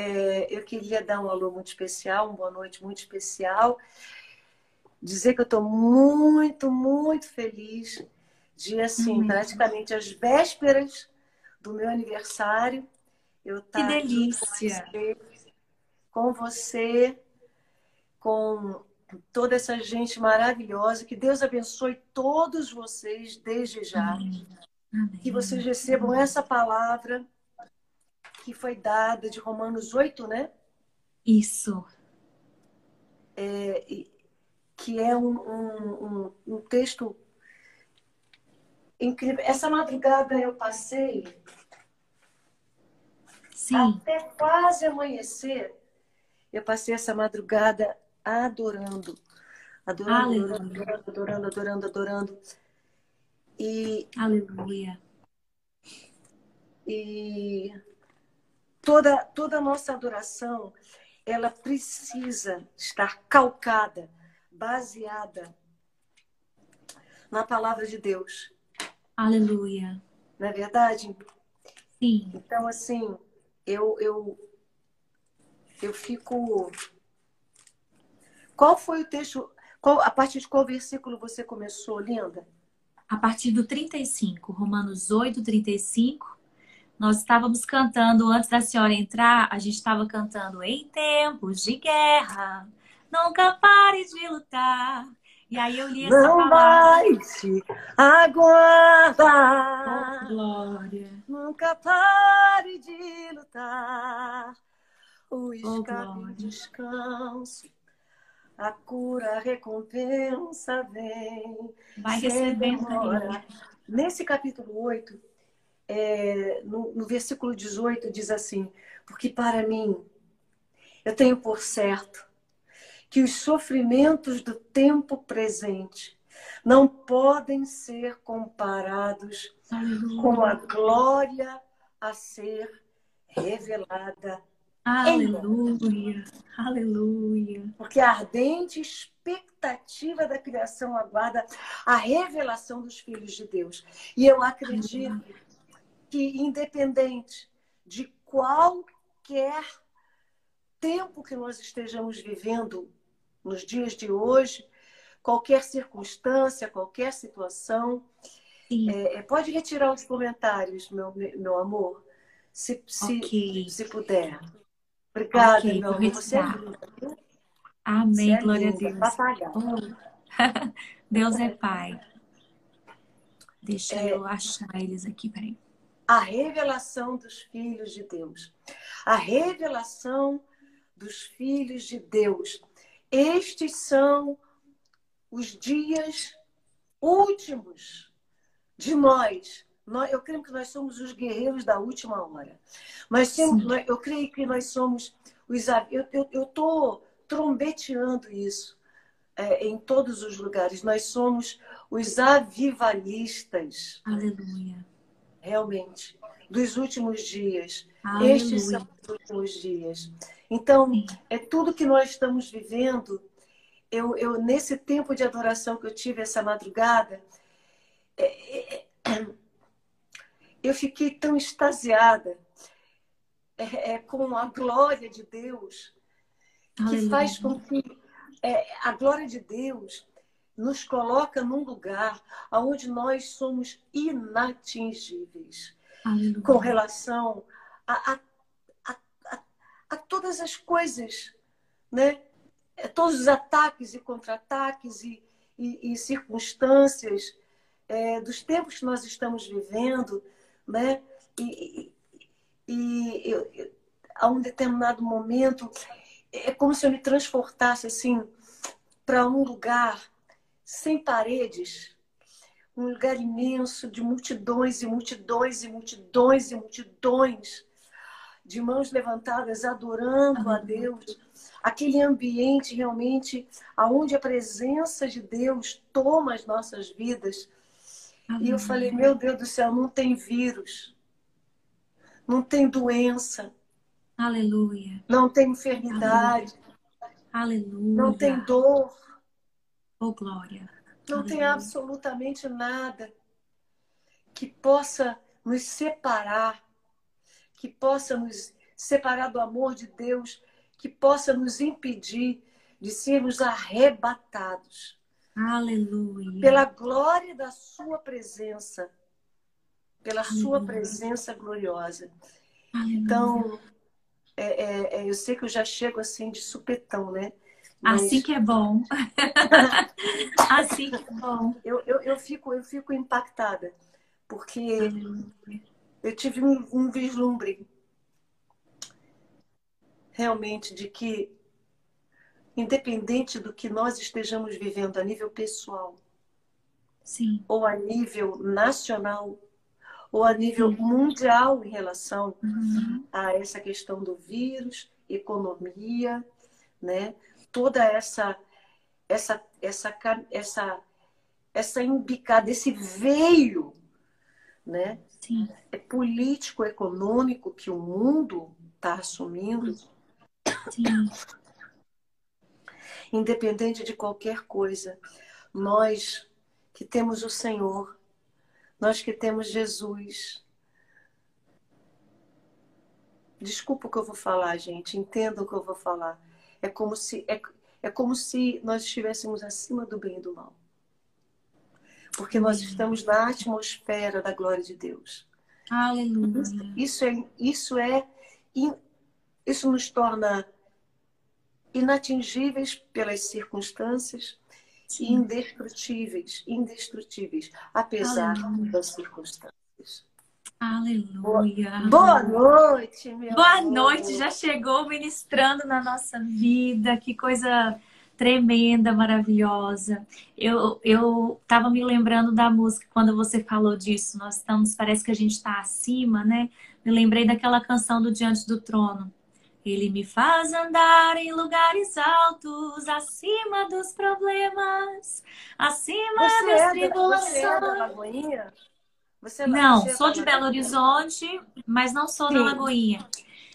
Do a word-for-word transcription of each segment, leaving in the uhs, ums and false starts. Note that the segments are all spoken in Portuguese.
É, eu queria dar um alô muito especial, uma boa noite muito especial. Dizer que eu estou muito, muito feliz de, assim, hum. praticamente às vésperas do meu aniversário. Eu tá que delícia! Com você, com toda essa gente maravilhosa. Que Deus abençoe todos vocês desde já. Amém. Amém. Que vocês recebam essa palavra que foi dada de Romanos oito, né? Isso. É, que é um, um, um, um texto incrível. Essa madrugada eu passei Sim. até quase amanhecer. Eu passei essa madrugada adorando. Adorando, adorando, adorando, adorando, adorando. E, Aleluia. E toda, toda a nossa adoração, ela precisa estar calcada, baseada na palavra de Deus. Aleluia. Não é verdade? Sim. Então, assim, eu... eu Eu fico... Qual foi o texto? Qual, a partir de qual versículo você começou, linda? A partir do trinta e cinco, Romanos oito, trinta e cinco. Nós estávamos cantando, antes da senhora entrar, a gente estava cantando: em tempos de guerra, nunca pare de lutar. E aí eu li essa Não palavra. Não bate, aguarda. Oh, glória. Nunca pare de lutar. O escape, o descanso, a cura, a recompensa vem. Vai recebendo. Nesse capítulo oito, é, no, no versículo dezoito, diz assim: porque para mim, eu tenho por certo que os sofrimentos do tempo presente não podem ser comparados Aleluia. Com a glória a ser revelada. Aleluia, aleluia. Porque a ardente expectativa da criação aguarda a revelação dos filhos de Deus. E eu acredito aleluia. Que, independente de qualquer tempo que nós estejamos vivendo nos dias de hoje, qualquer circunstância, qualquer situação, é, pode retirar os comentários, meu, meu amor, se, se, okay. se puder. Obrigada, okay, meu amor. Você é linda. Amém, é glória linda. A Deus. Deus é Pai. Deixa é, eu achar eles aqui, peraí. A revelação dos filhos de Deus. A revelação dos filhos de Deus. Estes são os dias últimos de nós. Eu creio que nós somos os guerreiros da última hora. Mas temos, eu creio que nós somos os... Eu estou trombeteando isso é, em todos os lugares. Nós somos os avivalistas. Aleluia. Realmente. Dos últimos dias. Aleluia. Estes são os últimos dias. Então, Sim. é tudo que nós estamos vivendo. Eu, eu, nesse tempo de adoração que eu tive essa madrugada... É, é, é, Eu fiquei tão extasiada é, é, com a glória de Deus, que Aleluia. Faz com que é, a glória de Deus nos coloca num lugar onde nós somos inatingíveis Aleluia. Com relação a, a, a, a, a todas as coisas, né? Todos os ataques e contra-ataques e, e, e circunstâncias é, dos tempos que nós estamos vivendo. Né? E, e, e eu, eu, a um determinado momento é como se eu me transportasse assim para um lugar sem paredes, um lugar imenso de multidões e multidões e multidões e multidões de mãos levantadas adorando a Deus, aquele ambiente realmente aonde a presença de Deus toma as nossas vidas. E eu falei, meu Deus do céu, não tem vírus, não tem doença, Aleluia. Não tem enfermidade, Aleluia. Não tem dor, oh, glória. Não Aleluia. Tem absolutamente nada que possa nos separar, que possa nos separar do amor de Deus, que possa nos impedir de sermos arrebatados. Aleluia. Pela glória da sua presença. Pela Aleluia. Sua presença gloriosa. Aleluia. Então, é, é, é, eu sei que eu já chego assim de supetão, né? Mas... Assim que é bom. Assim que é bom. Eu, eu, eu, fico, eu fico impactada. Porque Aleluia. Eu tive um, um vislumbre. Realmente, de que independente do que nós estejamos vivendo a nível pessoal, Sim. ou a nível nacional, ou a nível Sim. mundial em relação uhum. a essa questão do vírus, economia, né? Toda essa, essa, essa, essa, essa embicada, esse veio, né? Sim. É político, econômico que o mundo está assumindo. Sim. Independente de qualquer coisa, nós que temos o Senhor, nós que temos Jesus. Desculpa o que eu vou falar, gente, entendam o que eu vou falar. É como se, é, é como se nós estivéssemos acima do bem e do mal. Porque nós estamos na atmosfera da glória de Deus. Aleluia. Isso é, isso é, isso nos torna inatingíveis pelas circunstâncias Sim. e indestrutíveis, indestrutíveis, apesar Aleluia. Das circunstâncias. Aleluia! Boa noite, meu Boa amor. Noite! Já chegou ministrando na nossa vida, que coisa tremenda, maravilhosa. Eu eu tava me lembrando da música, quando você falou disso, nós estamos, parece que a gente está acima, né? Me lembrei daquela canção do Diante do Trono. Ele me faz andar em lugares altos, acima dos problemas, acima você das é tribulações. Você é da Lagoinha? Você é não, você sou é de Belo Horizonte, mas não sou Sim. da Lagoinha.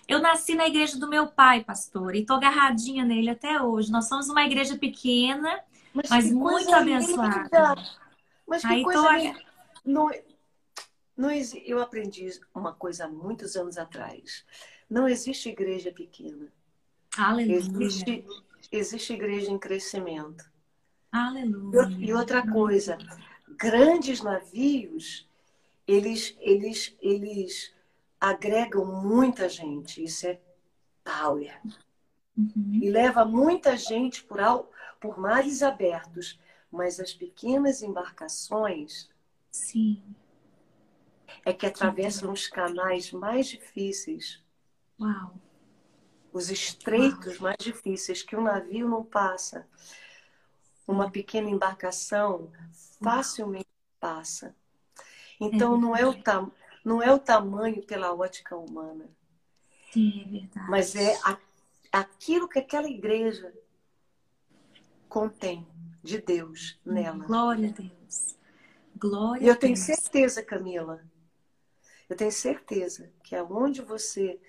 Eu nasci na igreja do meu pai, pastor, e tô agarradinha nele até hoje. Nós somos uma igreja pequena, mas, mas muito abençoada. Linda. Mas que Aí coisa tô... linda. Não, não, eu aprendi uma coisa há muitos anos atrás. Não existe igreja pequena. Aleluia. Existe, existe igreja em crescimento. Aleluia. E outra coisa, grandes navios, eles, eles, eles agregam muita gente. Isso é power. Uhum. E leva muita gente por, por mares abertos. Mas as pequenas embarcações... Sim. É que atravessam Sim. os canais mais difíceis... Uau. Os estreitos Uau. Mais difíceis que um navio não passa, uma pequena embarcação facilmente Uau. Passa. Então é não, é o tam... não é o tamanho pela ótica humana. Sim, é verdade. Mas é a... aquilo que aquela igreja contém de Deus nela. Glória a Deus. Glória e eu tenho certeza, Camila, eu tenho certeza que aonde você...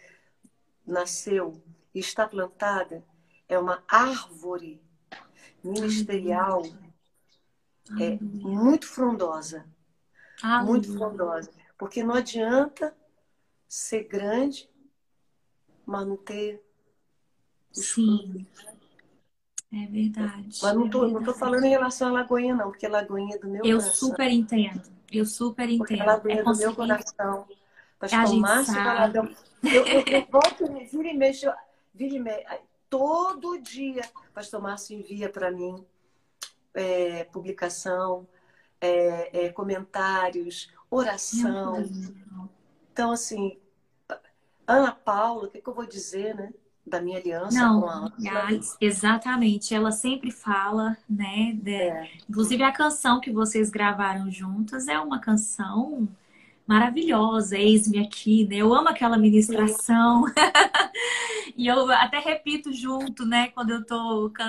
nasceu e está plantada, é uma árvore ministerial é, muito frondosa. Aleluia. Muito frondosa. Porque não adianta ser grande, mas não ter os Sim. frutos. É verdade. Mas não estou é falando em relação à Lagoinha, não, porque a Lagoinha é do meu Eu coração. Eu super entendo. Eu super entendo. Porque a Lagoinha é do meu coração. Pastor Márcio, eu, eu, eu volto e vira e mexe, vira e mexe. Todo dia, Pastor Márcio envia para mim é, publicação, é, é, comentários, oração. Então, assim, Ana Paula, o que, que eu vou dizer, né? Da minha aliança Não, com a Ana. Exatamente, ela sempre fala, né? De, é. Inclusive, a canção que vocês gravaram juntas é uma canção... maravilhosa, eis-me aqui, né? Eu amo aquela ministração. E eu até repito junto, né? Quando eu tô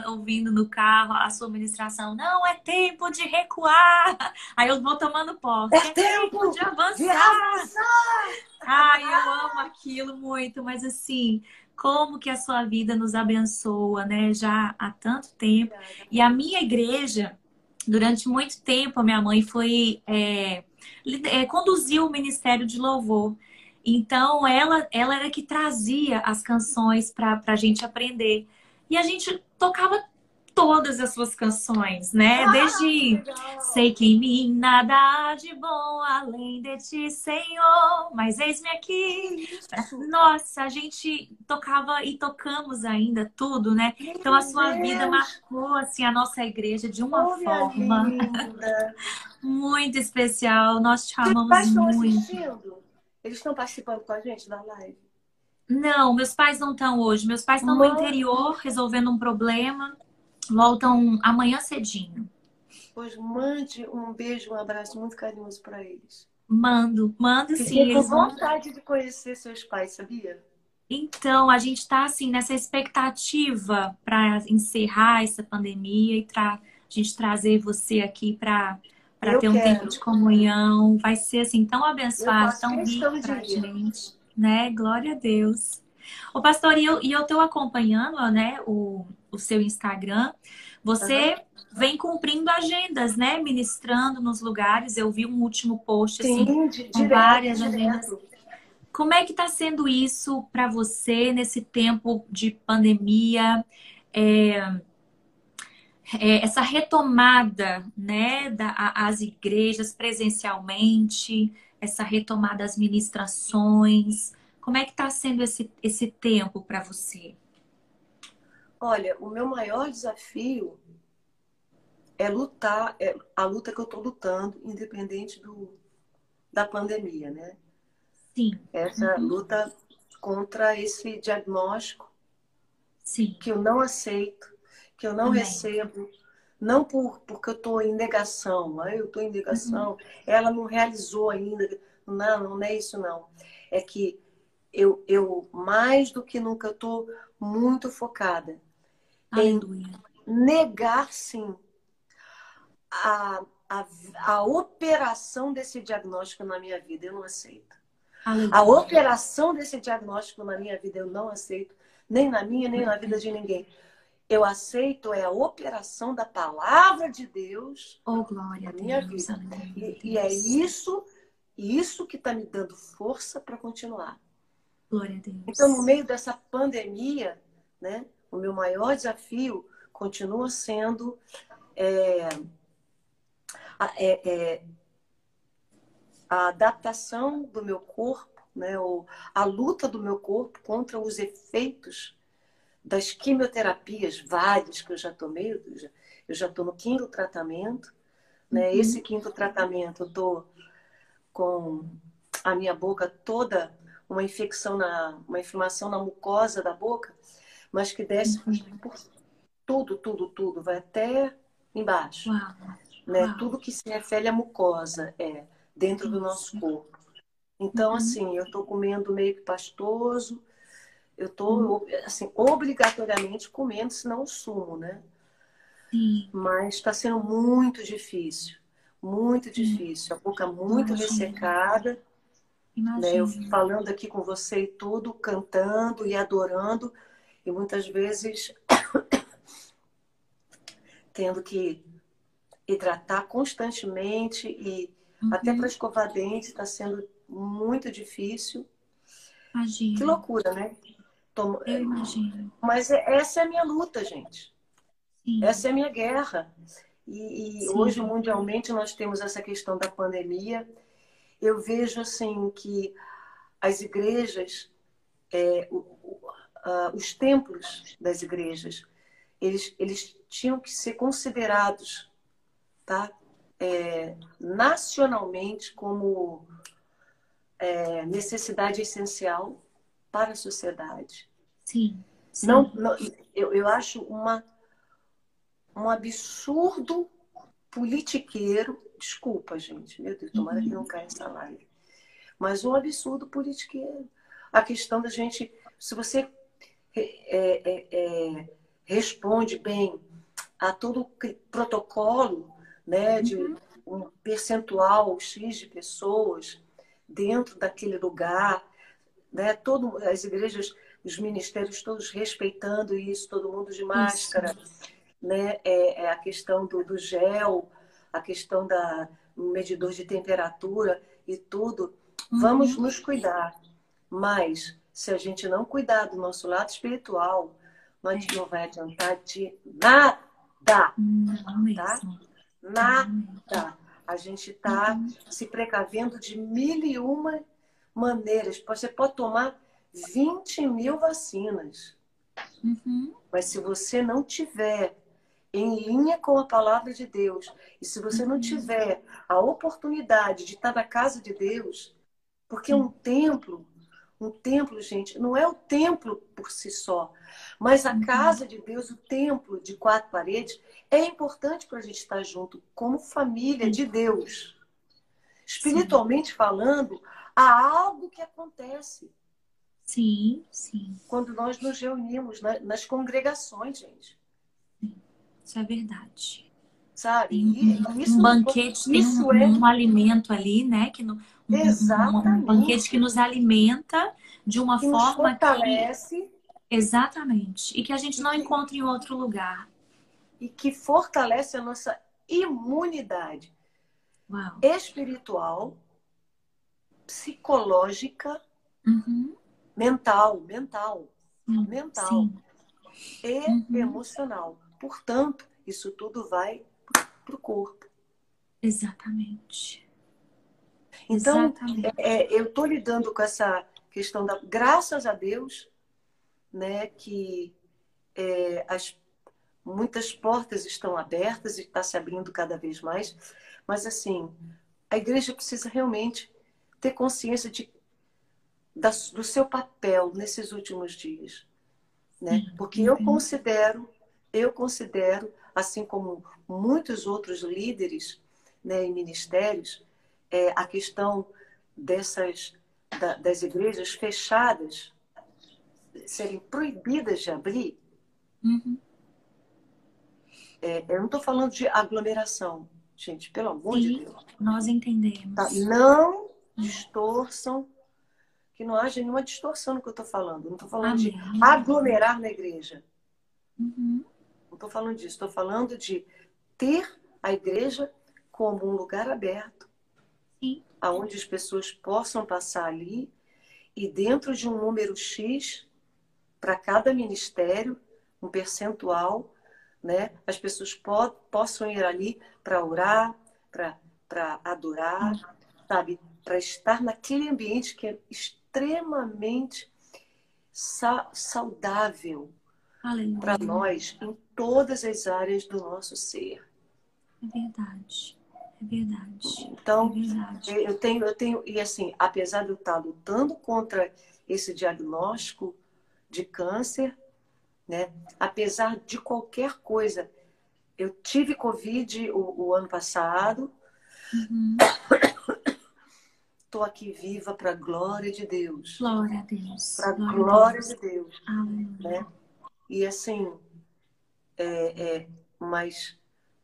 ouvindo no carro a sua ministração. Não é tempo de recuar. Aí eu vou tomando posse. É, é tempo, tempo de avançar. De avançar. Ai, eu amo aquilo muito. Mas assim, como que a sua vida nos abençoa, né? Já há tanto tempo. E a minha igreja, durante muito tempo, a minha mãe foi... É... conduziu o Ministério de Louvor. Então, ela, ela era que trazia as canções para a gente aprender. E a gente tocava todas as suas canções, né? Desde ah, sei que em mim nada há de bom além de ti, Senhor, mas eis-me aqui. Nossa, a gente tocava e tocamos ainda tudo, né? Então a sua vida marcou assim a nossa igreja de uma oh, forma muito especial. Nós te amamos muito. Assistindo? Eles estão participando com a gente da live? Não, meus pais não estão hoje. Meus pais estão no interior resolvendo um problema. Voltam amanhã cedinho. Pois mande um beijo, um abraço muito carinhoso para eles. Mando, mando sim. Fiquei com vontade de conhecer seus pais, sabia? Então, a gente está assim nessa expectativa para encerrar essa pandemia e tra a gente trazer você aqui para ter um quero. tempo de comunhão. Vai ser assim tão abençoado, tão rico para a gente. Né? Glória a Deus. Ô, pastor, e eu estou acompanhando, né, o, o seu Instagram. Você uhum. vem cumprindo agendas, né? Ministrando nos lugares. Eu vi um último post, sim, assim, de, com direto, várias direto. agendas. Como é que está sendo isso para você nesse tempo de pandemia? É, é, essa retomada, né, da, a, as igrejas presencialmente, essa retomada das ministrações... Como é que está sendo esse, esse tempo para você? Olha, o meu maior desafio é lutar, é a luta que eu estou lutando, independente do, da pandemia, né? Sim. Essa uhum. luta contra esse diagnóstico Sim. que eu não aceito, que eu não Amém. recebo, não por, porque eu estou em negação, né? eu estou em negação, uhum. ela não realizou ainda, não, não é isso não. É que Eu, eu, mais do que nunca, estou muito focada Aleluia. em negar, sim, a, a, a operação desse diagnóstico na minha vida. Eu não aceito. Aleluia. A operação desse diagnóstico na minha vida eu não aceito, nem na minha, nem na vida de ninguém. Eu aceito é a operação da palavra de Deus oh, glória na minha Deus, vida. Aleluia, Deus. E, e é isso, isso que está me dando força para continuar. Glória a Deus. Então, no meio dessa pandemia, né, o meu maior desafio continua sendo é, a, é, a adaptação do meu corpo, né, ou a luta do meu corpo contra os efeitos das quimioterapias várias que eu já tomei. Eu já estou no quinto tratamento. Né, uhum. Esse quinto tratamento, eu estou com a minha boca toda... uma infecção, na, uma inflamação na mucosa da boca, mas que desce uhum. por tudo, tudo, tudo, vai até embaixo. Uau. Né? Uau. Tudo que se refere à mucosa é dentro do nosso corpo. Então, uhum. assim, eu tô comendo meio que pastoso, eu tô, uhum. assim, obrigatoriamente comendo, senão eu sumo, né? Sim. Mas tá sendo muito difícil, muito difícil. A boca muito Uau. ressecada. Né? Eu falando aqui com você e tudo, cantando e adorando, e muitas vezes tendo que hidratar constantemente e uhum. até para escovar dente está sendo muito difícil. Imagina. Que loucura, né? Tomo... Eu imagino. Mas essa é a minha luta, gente. Sim. Essa é a minha guerra. E, e hoje, mundialmente, nós temos essa questão da pandemia. Eu vejo assim que as igrejas, é, o, o, a, os templos das igrejas, eles, eles tinham que ser considerados, tá? É, nacionalmente como é, necessidade essencial para a sociedade. Sim. sim. Não, não, eu, eu acho uma, um absurdo politiqueiro. Desculpa, gente. Meu Deus, tomara que não caia essa live. Mas um absurdo politiqueiro. A questão da gente... Se você é, é, é, responde bem a todo o protocolo, né, de um percentual X de pessoas dentro daquele lugar, né, todo, as igrejas, os ministérios todos respeitando isso, todo mundo de máscara, né, é, é a questão do, do gel... a questão do medidor de temperatura e tudo, uhum. vamos nos cuidar. Mas, se a gente não cuidar do nosso lado espiritual, nós não vai adiantar de nada. Não, tá? Nada. A gente está se precavendo de mil e uma maneiras. Você pode tomar vinte mil vacinas. Uhum. Mas se você não tiver em linha com a palavra de Deus, e se você não tiver a oportunidade de estar na casa de Deus, porque um templo, um templo, gente, não é o templo por si só, mas a casa de Deus, o templo de quatro paredes, é importante para a gente estar junto como família de Deus. Espiritualmente falando, há algo que acontece. Sim, sim. Quando nós nos reunimos na, nas congregações, gente. Isso é verdade. Sabe? E um, isso, um banquete, isso tem um, é... um alimento ali, né? Que no, um, exatamente. Um banquete que nos alimenta de uma que forma nos fortalece. Que... Exatamente. E que a gente não que... encontra em outro lugar. E que fortalece a nossa imunidade. Uau. Espiritual, psicológica, uhum. mental, mental, hum, mental sim. e uhum. emocional. Portanto, isso tudo vai para o corpo. Exatamente. Então, Exatamente. É, eu estou lidando com essa questão da... Graças a Deus, né, que é, as, muitas portas estão abertas e está se abrindo cada vez mais. Mas, assim, a igreja precisa realmente ter consciência de Da, do seu papel nesses últimos dias, né? Porque eu considero, eu considero, assim como muitos outros líderes, né, e ministérios, é, a questão dessas da, das igrejas fechadas serem proibidas de abrir. Uhum. É, eu não estou falando de aglomeração, gente, pelo amor Sim, de Deus. Nós entendemos. Tá? Não distorçam. Que não haja nenhuma distorção no que eu estou falando. Não estou falando Amém. de aglomerar na igreja. Uhum. Não estou falando disso. Estou falando de ter a igreja como um lugar aberto. Sim. Onde as pessoas possam passar ali. E dentro de um número X, para cada ministério, um percentual, né, as pessoas po possam ir ali para orar, para adorar, uhum. sabe? Para estar naquele ambiente que é extremamente sa saudável para nós em todas as áreas do nosso ser. É verdade, é verdade. Então, é verdade. Eu, tenho, eu tenho... E assim, apesar de eu estar lutando contra esse diagnóstico de câncer, né? Apesar de qualquer coisa, eu tive Covid o, o ano passado. Uhum. Estou aqui viva para a glória de Deus. Glória a Deus. Para a glória, glória de Deus. Amém. Né? E assim, é, é, mas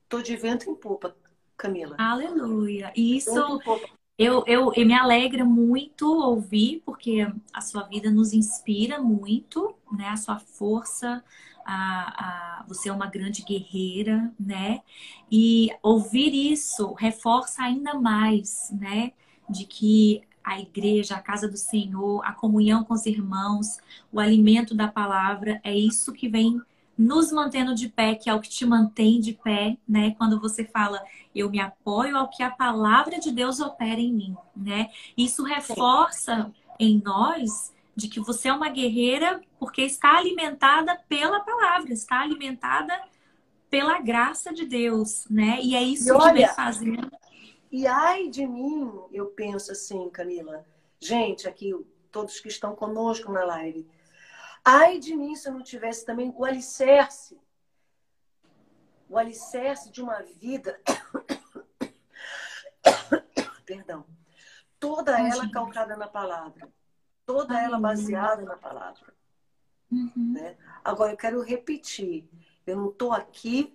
estou de vento em popa, Camila. Aleluia. E isso eu, eu, eu me alegra muito ouvir, porque a sua vida nos inspira muito, né? A sua força, a, a, você é uma grande guerreira, né? E ouvir isso reforça ainda mais, né? De que a igreja, a casa do Senhor, a comunhão com os irmãos, o alimento da palavra, é isso que vem nos mantendo de pé, que é o que te mantém de pé, né? Quando você fala, eu me apoio ao que a palavra de Deus opera em mim, né? Isso reforça em nós de que você é uma guerreira porque está alimentada pela palavra, está alimentada pela graça deUs, né? E é isso e olha... que vem fazendo... E ai de mim, eu penso assim, Camila. Gente, aqui, todos que estão conosco na live. Ai de mim se eu não tivesse também o alicerce. O alicerce de uma vida... Perdão. Toda ai, ela gente. calcada na palavra. Toda ai, ela baseada na palavra. Uhum. Né? Agora, eu quero repetir. Eu não estou aqui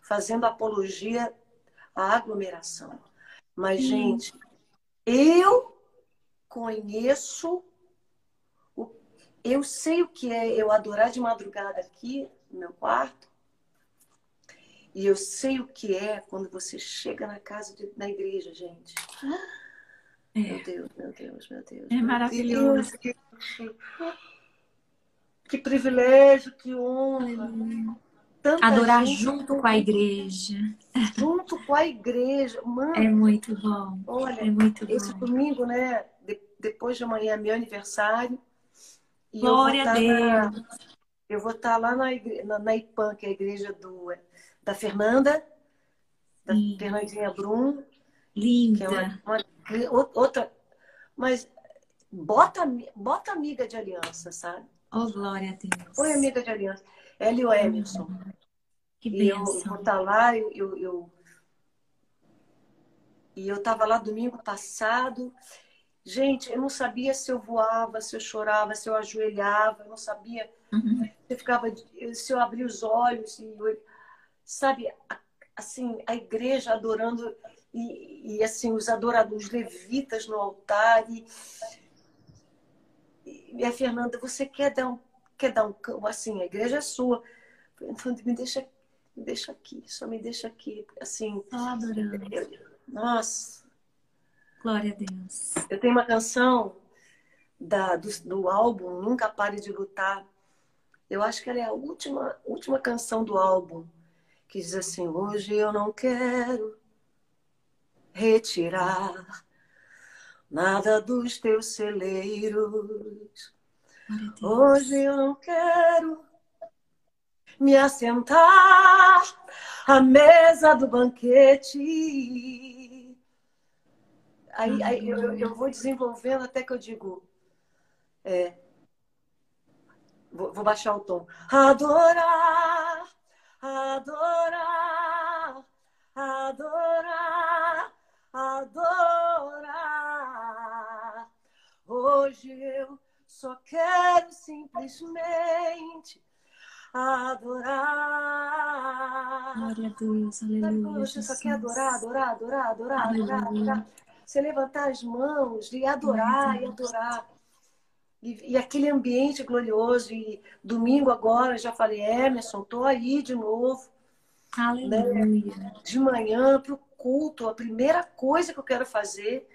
fazendo apologia à aglomeração. Mas, gente, eu conheço, o... eu sei o que é eu adorar de madrugada aqui no meu quarto. E eu sei o que é quando você chega na casa, de... na igreja, gente. É. Meu Deus, meu Deus, meu Deus. É maravilhoso. Deus, que Que, que privilégio, que honra. Tanta adorar gente, junto com a igreja. Junto com a igreja. Mano, é muito bom. Olha, é muito esse bom. Domingo, né? De, depois de amanhã é meu aniversário. E glória a Deus. Na, eu vou estar lá na, igre, na, na Ipan, que é a igreja do, da Fernanda. Da Sim. Fernandinha Brum. Linda. É uma, uma, outra, mas bota, bota amiga de aliança, sabe? Oh, glória a Deus. Oi, amiga de aliança. Ela e o Emerson. Que bênção. E eu vou estar lá, eu, eu, eu... e eu estava lá domingo passado. Gente, eu não sabia se eu voava, se eu chorava, se eu ajoelhava, eu não sabia. Uhum. Eu ficava, se eu abria os olhos, e eu... sabe, assim, a igreja adorando... E, e assim, os adoradores, os levitas no altar. E, e a Fernanda, você quer dar um, quer dar um assim, a igreja é sua. Então, me deixa, me deixa aqui, só me deixa aqui. Assim, só adorando. Eu, nossa. Glória a Deus. Eu tenho uma canção da, do, do álbum, Nunca Pare de Lutar. Eu acho que ela é a última, última canção do álbum, que diz assim, hoje eu não quero retirar nada dos teus celeiros. Hoje eu não quero me assentar à mesa do banquete. Aí, aí eu, eu vou desenvolvendo até que eu digo... É, vou, vou baixar o tom. Adorar, adorar, adorar, adorar. Hoje eu só quero simplesmente adorar. Glória a Deus, aleluia. Hoje eu só quero adorar, adorar, adorar, adorar, adorar, adorar. Você levantar as mãos e adorar, e adorar. E, e aquele ambiente glorioso. E domingo agora, já falei, Emerson, tô aí de novo. Aleluia. Né? De manhã pro culto, a primeira coisa que eu quero fazer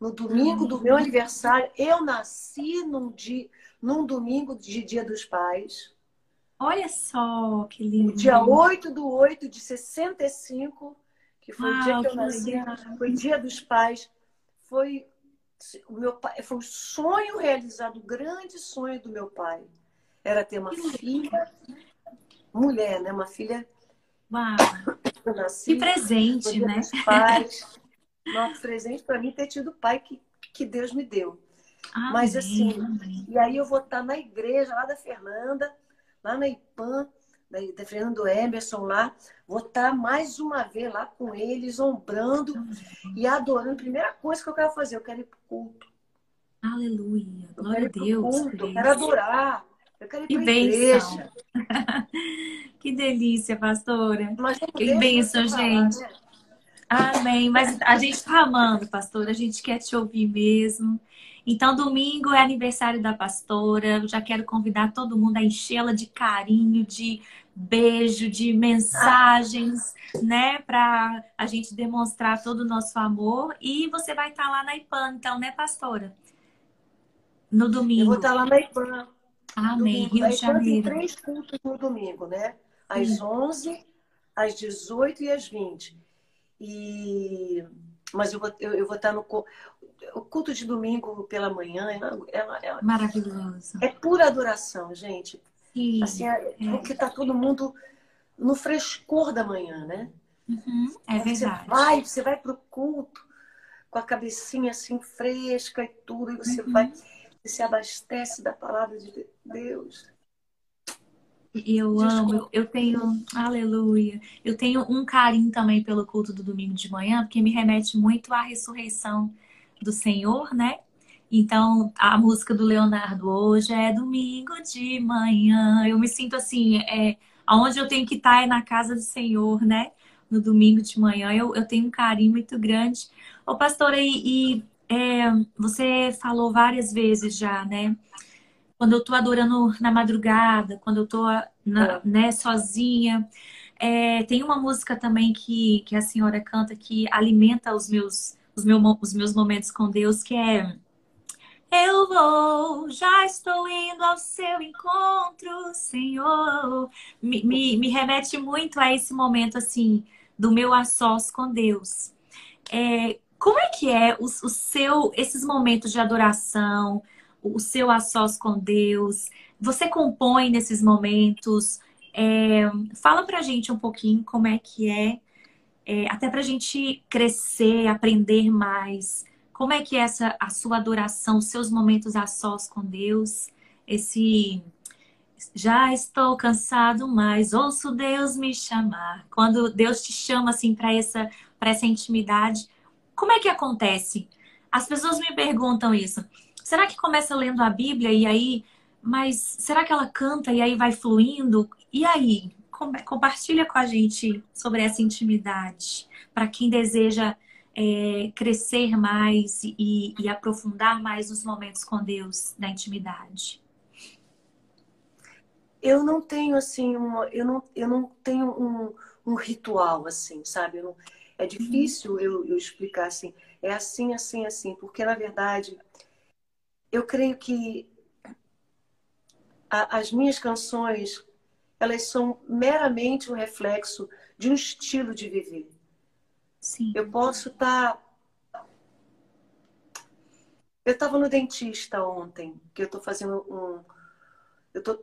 no domingo do meu aniversário. Eu nasci num, dia, num domingo de Dia dos Pais. Olha só, que lindo. Dia oito do oito de sessenta e cinco, que foi Uau, o dia que eu que nasci. Legal. Foi Dia dos Pais. Foi o meu pai, foi um sonho realizado, um grande sonho do meu pai. Era ter uma que filha, lindo. mulher, né? Uma filha. Uau. Eu nasci, que presente, né? Pais. Nosso presente para mim ter tido o pai que, que Deus me deu. Amém, mas assim, amém. E aí eu vou estar na igreja lá da Fernanda, lá na Ipan, da, da Fernanda do Emerson lá. Vou estar mais uma vez lá com eles, ombrando amém. e adorando. A primeira coisa que eu quero fazer, eu quero ir para o culto. Aleluia, glória a Deus. Culto, eu quero adorar. Eu quero ir que bênção. Que delícia, pastora. Mas que bênção, gente. Falar, né? Amém. Mas a gente tá amando, pastora. A gente quer te ouvir mesmo. Então, domingo é aniversário da pastora. Eu já quero convidar todo mundo a enchê-la de carinho, de beijo, de mensagens, né? Pra a gente demonstrar todo o nosso amor. E você vai estar tá lá na Ipan, então, né, pastora? No domingo. Eu vou estar tá lá na Ipan. Amém, Rio de Janeiro. Tem três cultos no domingo, né? Às hum. onze, às dezoito e às vinte. E... Mas eu vou, eu, eu vou estar no... O culto de domingo pela manhã... Ela, ela, maravilhoso. É pura adoração, gente. Sim. Assim, é, é. Porque está todo mundo no frescor da manhã, né? Uhum, é você verdade. Vai, você vai para o culto com a cabecinha assim fresca e tudo. E você uhum. vai... E se abastece da palavra de Deus. Eu amo, eu tenho, aleluia. Eu tenho um carinho também pelo culto do domingo de manhã, porque me remete muito à ressurreição do Senhor, né? Então, a música do Leonardo hoje é domingo de manhã. Eu me sinto assim, é, aonde eu tenho que estar é na casa do Senhor, né? No domingo de manhã, eu, eu tenho um carinho muito grande. Ô, pastora, e... e É, você falou várias vezes já, né? Quando eu tô adorando na madrugada, quando eu tô na, né, sozinha. É, tem uma música também que, que a senhora canta que alimenta os meus, os, meu, os meus momentos com Deus, que é Eu vou, já estou indo ao seu encontro, Senhor. Me, me, me remete muito a esse momento, assim, do meu a sós com Deus. É, como é que é o, o seu, esses momentos de adoração, o seu a sós com Deus? Você compõe nesses momentos? É, fala pra gente um pouquinho como é que é, é até pra gente crescer, aprender mais. Como é que é essa, a sua adoração, seus momentos a sós com Deus? Esse já estou cansado, mas ouço Deus me chamar. Quando Deus te chama assim para essa, para essa intimidade, como é que acontece? As pessoas me perguntam isso. Será que começa lendo a Bíblia e aí, mas será que ela canta e aí vai fluindo? E aí, compartilha com a gente sobre essa intimidade, para quem deseja É, crescer mais e, e aprofundar mais os momentos com Deus na intimidade. Eu não tenho assim uma, eu não eu não tenho um, um ritual assim, sabe? Eu não, é difícil uhum. eu, eu explicar assim. É assim, assim, assim, porque na verdade eu creio que a, as minhas canções elas são meramente um reflexo de um estilo de viver. Sim. Eu posso estar... Tá... Eu estava no dentista ontem, que eu estou fazendo um... Eu estou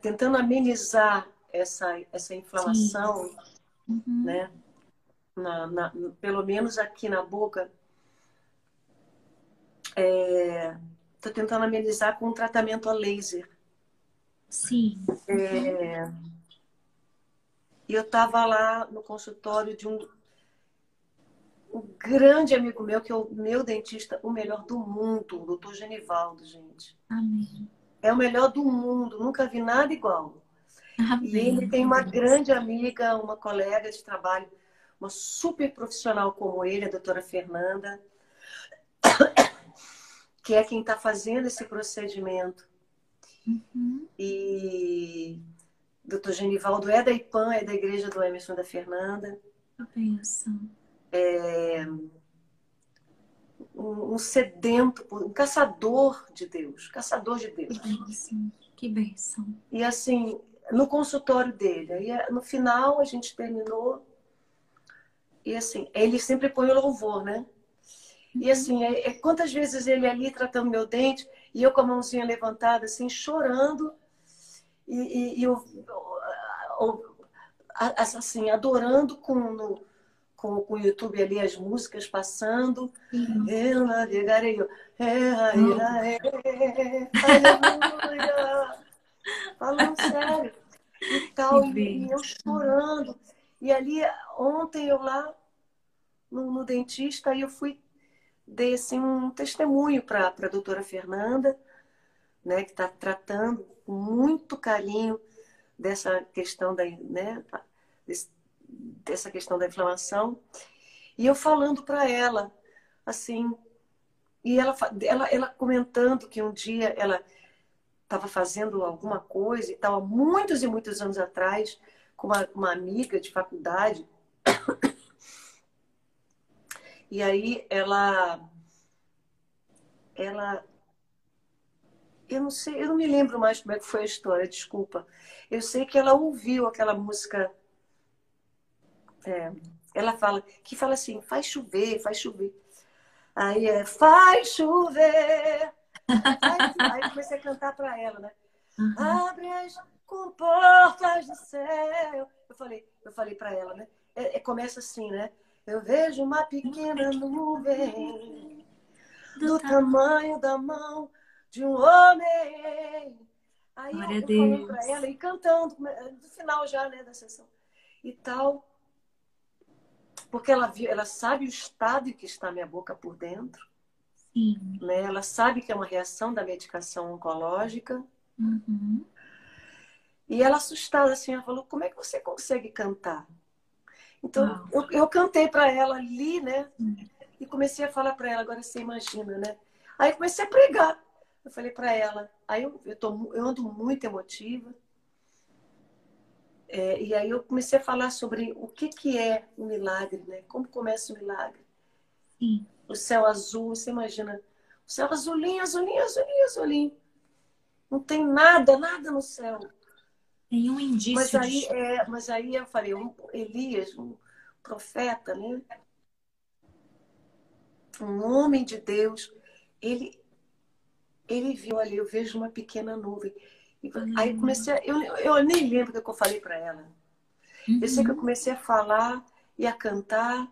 tentando amenizar essa, essa inflamação, uhum. né? Na, na, pelo menos aqui na boca. Estou é... tentando amenizar com um tratamento a laser. Sim. É... E eu estava lá no consultório de um... Um grande amigo meu, que é o meu dentista, o melhor do mundo, o doutor Genivaldo, gente. Amém. É o melhor do mundo, nunca vi nada igual. Amém. E ele tem uma grande amiga, uma colega de trabalho, uma super profissional como ele, a doutora Fernanda, que é quem está fazendo esse procedimento. Uhum. E o doutor Genivaldo é da Ipan, é da igreja do Emerson da Fernanda. Eu penso. É, um, um sedento, um caçador de Deus, caçador de Deus. Que bênção, que bênção. E assim, no consultório dele, aí no final a gente terminou, e assim, ele sempre põe o louvor, né? E assim, é, é, quantas vezes ele ali tratando meu dente, e eu com a mãozinha levantada, assim, chorando, e, e, e eu, assim, adorando com... No, Com, com o YouTube ali, as músicas passando. Uhum. Eu navegarei. Eu... Uhum. Aleluia! Falando sério. E tal, e eu chorando. E ali, ontem eu lá no, no dentista, e eu fui, dei assim, um testemunho para a doutora Fernanda, né, que está tratando com muito carinho dessa questão da, né, desse dessa questão da inflamação, e eu falando para ela assim, e ela, ela ela comentando que um dia ela estava fazendo alguma coisa e tal, há muitos e muitos anos atrás, com uma, uma amiga de faculdade, e aí ela ela eu não sei, eu não me lembro mais como é que foi a história, desculpa, eu sei que ela ouviu aquela música. É, ela fala, que fala assim, faz chover, faz chover. Aí é, faz chover. Aí, aí comecei a cantar pra ela, né? Uhum. Abre as comportas do céu. Eu falei, eu falei pra ela, né? É, é, começa assim, né? Eu vejo uma pequena nuvem do tamanho da mão de um homem. Aí eu, eu falei pra ela, e cantando, no final já, né, da sessão. E tal... Porque ela viu, ela sabe o estado em que está a minha boca por dentro. Sim. Né? Ela sabe que é uma reação da medicação oncológica. Uhum. E ela assustada, assim, ela falou, como é que você consegue cantar? Então, eu, eu cantei para ela ali, né? Uhum. E comecei a falar para ela, agora você imagina, né? Aí comecei a pregar. Eu falei para ela, aí eu, eu, tô, eu ando muito emotiva. É, e aí eu comecei a falar sobre o que, que é o milagre, né? Como começa o milagre? Sim. O céu azul, você imagina céu azulinho, azulinho, azulinho, azulinho. Não tem nada, nada no céu. Nenhum indício. Mas aí, de... é, mas aí eu falei, um Elias, um profeta, né? Um homem de Deus, ele, ele viu ali, eu vejo uma pequena nuvem. E, uhum. Aí comecei, a, eu, eu nem lembro o que eu falei para ela. Uhum. Eu sei que eu comecei a falar e a cantar,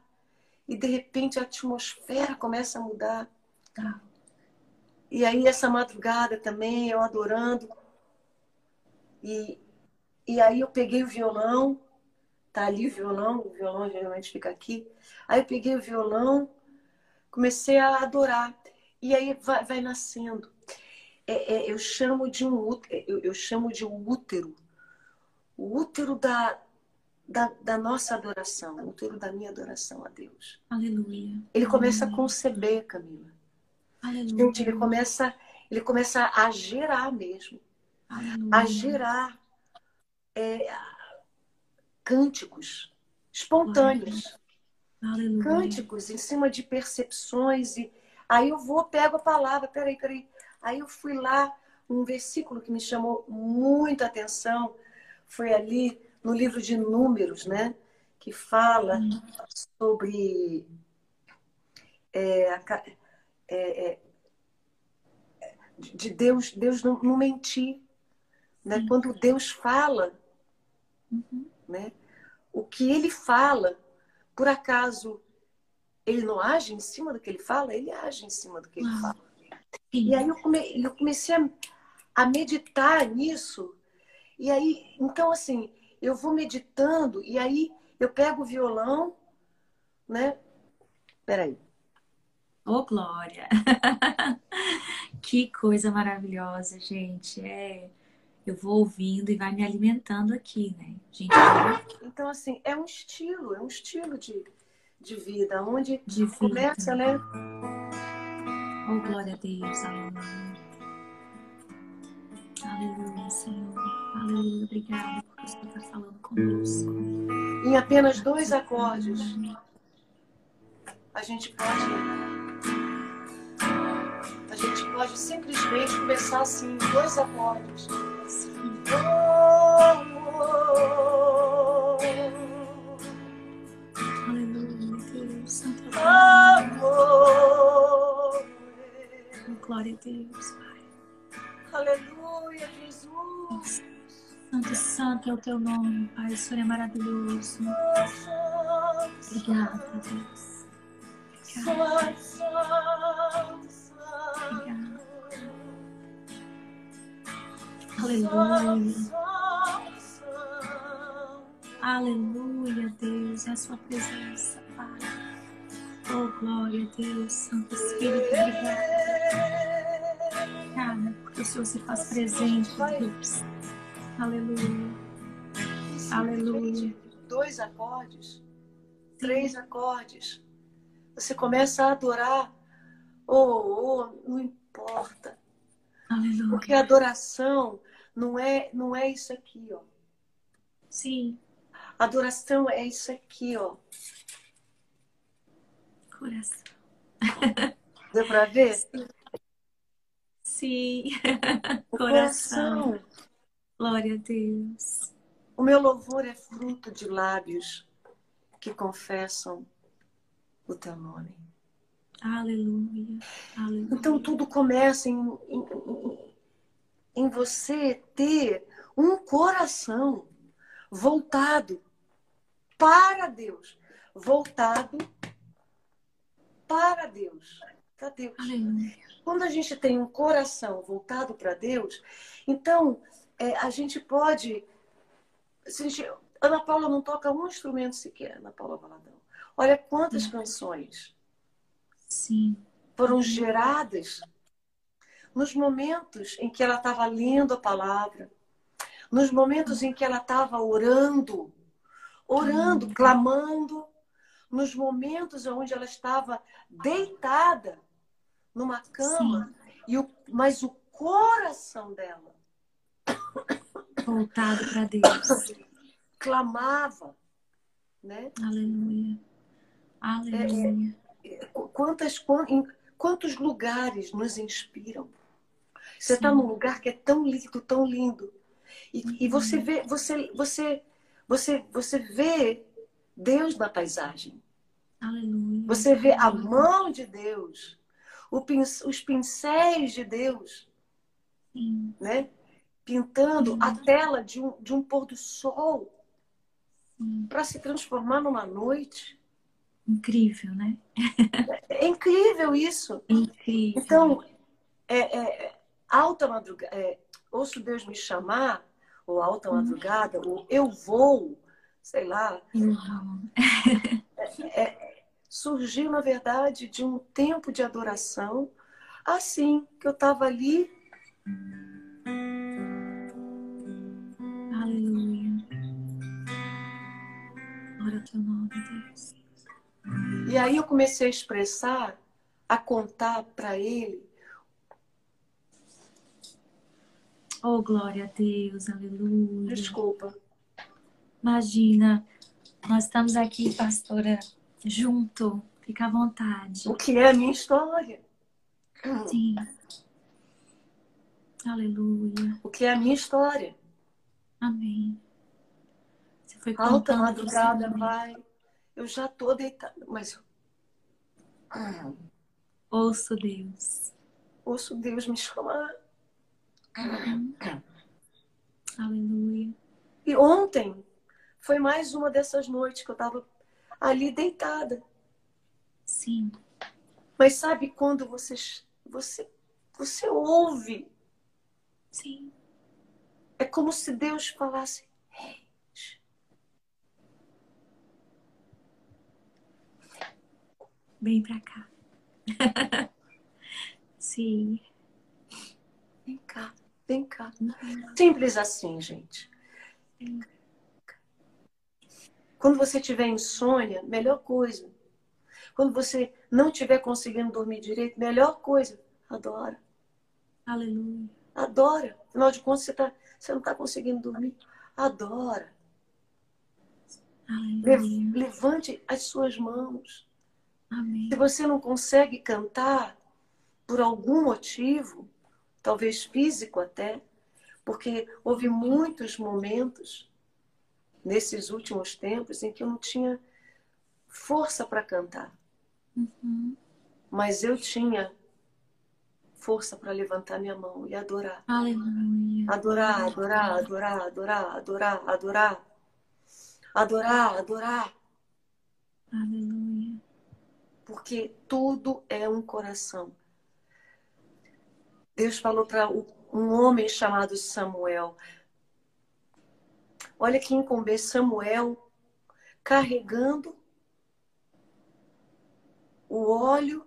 e de repente a atmosfera começa a mudar. Tá. E aí essa madrugada também, eu adorando. E, e aí eu peguei o violão, tá ali o violão, o violão geralmente fica aqui. Aí eu peguei o violão, comecei a adorar. E aí vai, vai nascendo. É, é, eu chamo de um útero, eu, eu chamo de um útero. O útero da, da, da nossa adoração, o útero da minha adoração a Deus. Aleluia. Ele começa Aleluia. a conceber, Camila. Aleluia. Gente, ele começa, ele começa a gerar mesmo. Aleluia. A gerar é, cânticos espontâneos. Aleluia. Cânticos em cima de percepções. E aí eu vou, pego a palavra, peraí, peraí. Aí eu fui lá, um versículo que me chamou muita atenção foi ali no livro de Números, né? Que fala uhum. sobre é, é, é, de Deus, Deus não, não mentir, né? Uhum. Quando Deus fala, uhum. né? O que Ele fala, por acaso Ele não age em cima do que Ele fala? Ele age em cima do que Ele uhum. fala. E aí eu, come, eu comecei a, a meditar nisso. E aí, então assim, eu vou meditando. E aí eu pego o violão, né? Peraí. Ô, oh, Glória! Que coisa maravilhosa, gente. É, eu vou ouvindo e vai me alimentando aqui, né? Gente, então assim, é um estilo, é um estilo de, de vida. Onde de vida. Começa, né? Oh, glória a Deus, aleluia. Aleluia, Senhor. Aleluia, obrigada por você estar falando conosco. Em apenas dois acordes, a gente pode... A gente pode simplesmente começar assim, em dois acordes. Assim. Oh, oh, oh. Aleluia, Deus, Santo Amor. Glória a Deus, Pai. Aleluia, Jesus. Santo, santo é o teu nome, Pai. O Senhor é maravilhoso. Obrigada, Deus. Obrigada. Obrigada. Aleluia. Aleluia, Deus. É a sua presença, Pai. Oh, glória a Deus, Santo Espírito, obrigada. Cara, porque o Senhor se faz presente, Deus. Aleluia. Aleluia. Dois acordes, três acordes. Você começa a adorar. Oh, oh, não importa. Aleluia. Porque a adoração não é, não é isso aqui, ó. Sim. A adoração é isso aqui, ó. Coração. Deu pra ver? Sim. Sim. Coração. Coração. Glória a Deus. O meu louvor é fruto de lábios que confessam o teu nome. Aleluia. Aleluia. Então tudo começa em, em, em você ter um coração voltado para Deus. Voltado para Deus, para Deus. Aleluia. Quando a gente tem um coração voltado para Deus, então é, a gente pode. A gente, Ana Paula não toca um instrumento sequer, Ana Paula Valadão. Olha quantas Sim. canções Sim. foram Sim. geradas nos momentos em que ela estava lendo a palavra, nos momentos em que ela estava orando, orando, Sim. clamando. Nos momentos onde ela estava deitada numa cama, e o, mas o coração dela voltado para Deus clamava, né? Aleluia, aleluia. É, é, quantas, Quantos lugares nos inspiram? Você está num lugar que é tão lindo, tão lindo. E, uhum. e você vê, você, você, você, você vê Deus na paisagem. Aleluia. Você vê a mão de Deus, o pin, os pincéis de Deus, sim, né? Pintando, sim, a tela de um, de um pôr do sol para se transformar numa noite. Incrível, né? É incrível isso. É incrível. Então, é, é, alta madrugada, é, ouço Deus me chamar, ou alta madrugada, uhum. ou eu vou, sei lá. Uhum. É, é, surgiu, na verdade, de um tempo de adoração, assim, que eu estava ali. Aleluia. Glória ao teu nome, Deus. E aí eu comecei a expressar, a contar para ele. Oh, glória a Deus, aleluia. Desculpa. Imagina, nós estamos aqui, pastora, junto. Fica à vontade. O que é a minha história. Sim. Aleluia. O que é a minha história. Amém. Você foi contando. Alta madrugada, vai. Eu já tô deitada, mas... Ah. Ouço Deus. Ouço Deus me chamar. Ah. Aleluia. E ontem foi mais uma dessas noites que eu tava ali deitada. Sim. Mas sabe quando você, você, você ouve? Sim. É como se Deus falasse... Hey. Vem pra cá. Sim. Vem cá, vem cá. Simples assim, gente. Quando você tiver insônia, melhor coisa. Quando você não tiver conseguindo dormir direito, melhor coisa. Adora. Aleluia. Adora. Afinal de contas, você, tá, você não tá conseguindo dormir. Adora. Aleluia. Levante as suas mãos. Amém. Se você não consegue cantar por algum motivo, talvez físico até, porque houve muitos momentos nesses últimos tempos em que eu não tinha força para cantar. Uhum. Mas eu tinha força para levantar minha mão e adorar. Aleluia. Adorar, adorar, adorar, adorar, adorar, adorar. Adorar, adorar. Aleluia. Porque tudo é um coração. Deus falou para um homem chamado Samuel. Olha que incumbe Samuel carregando o óleo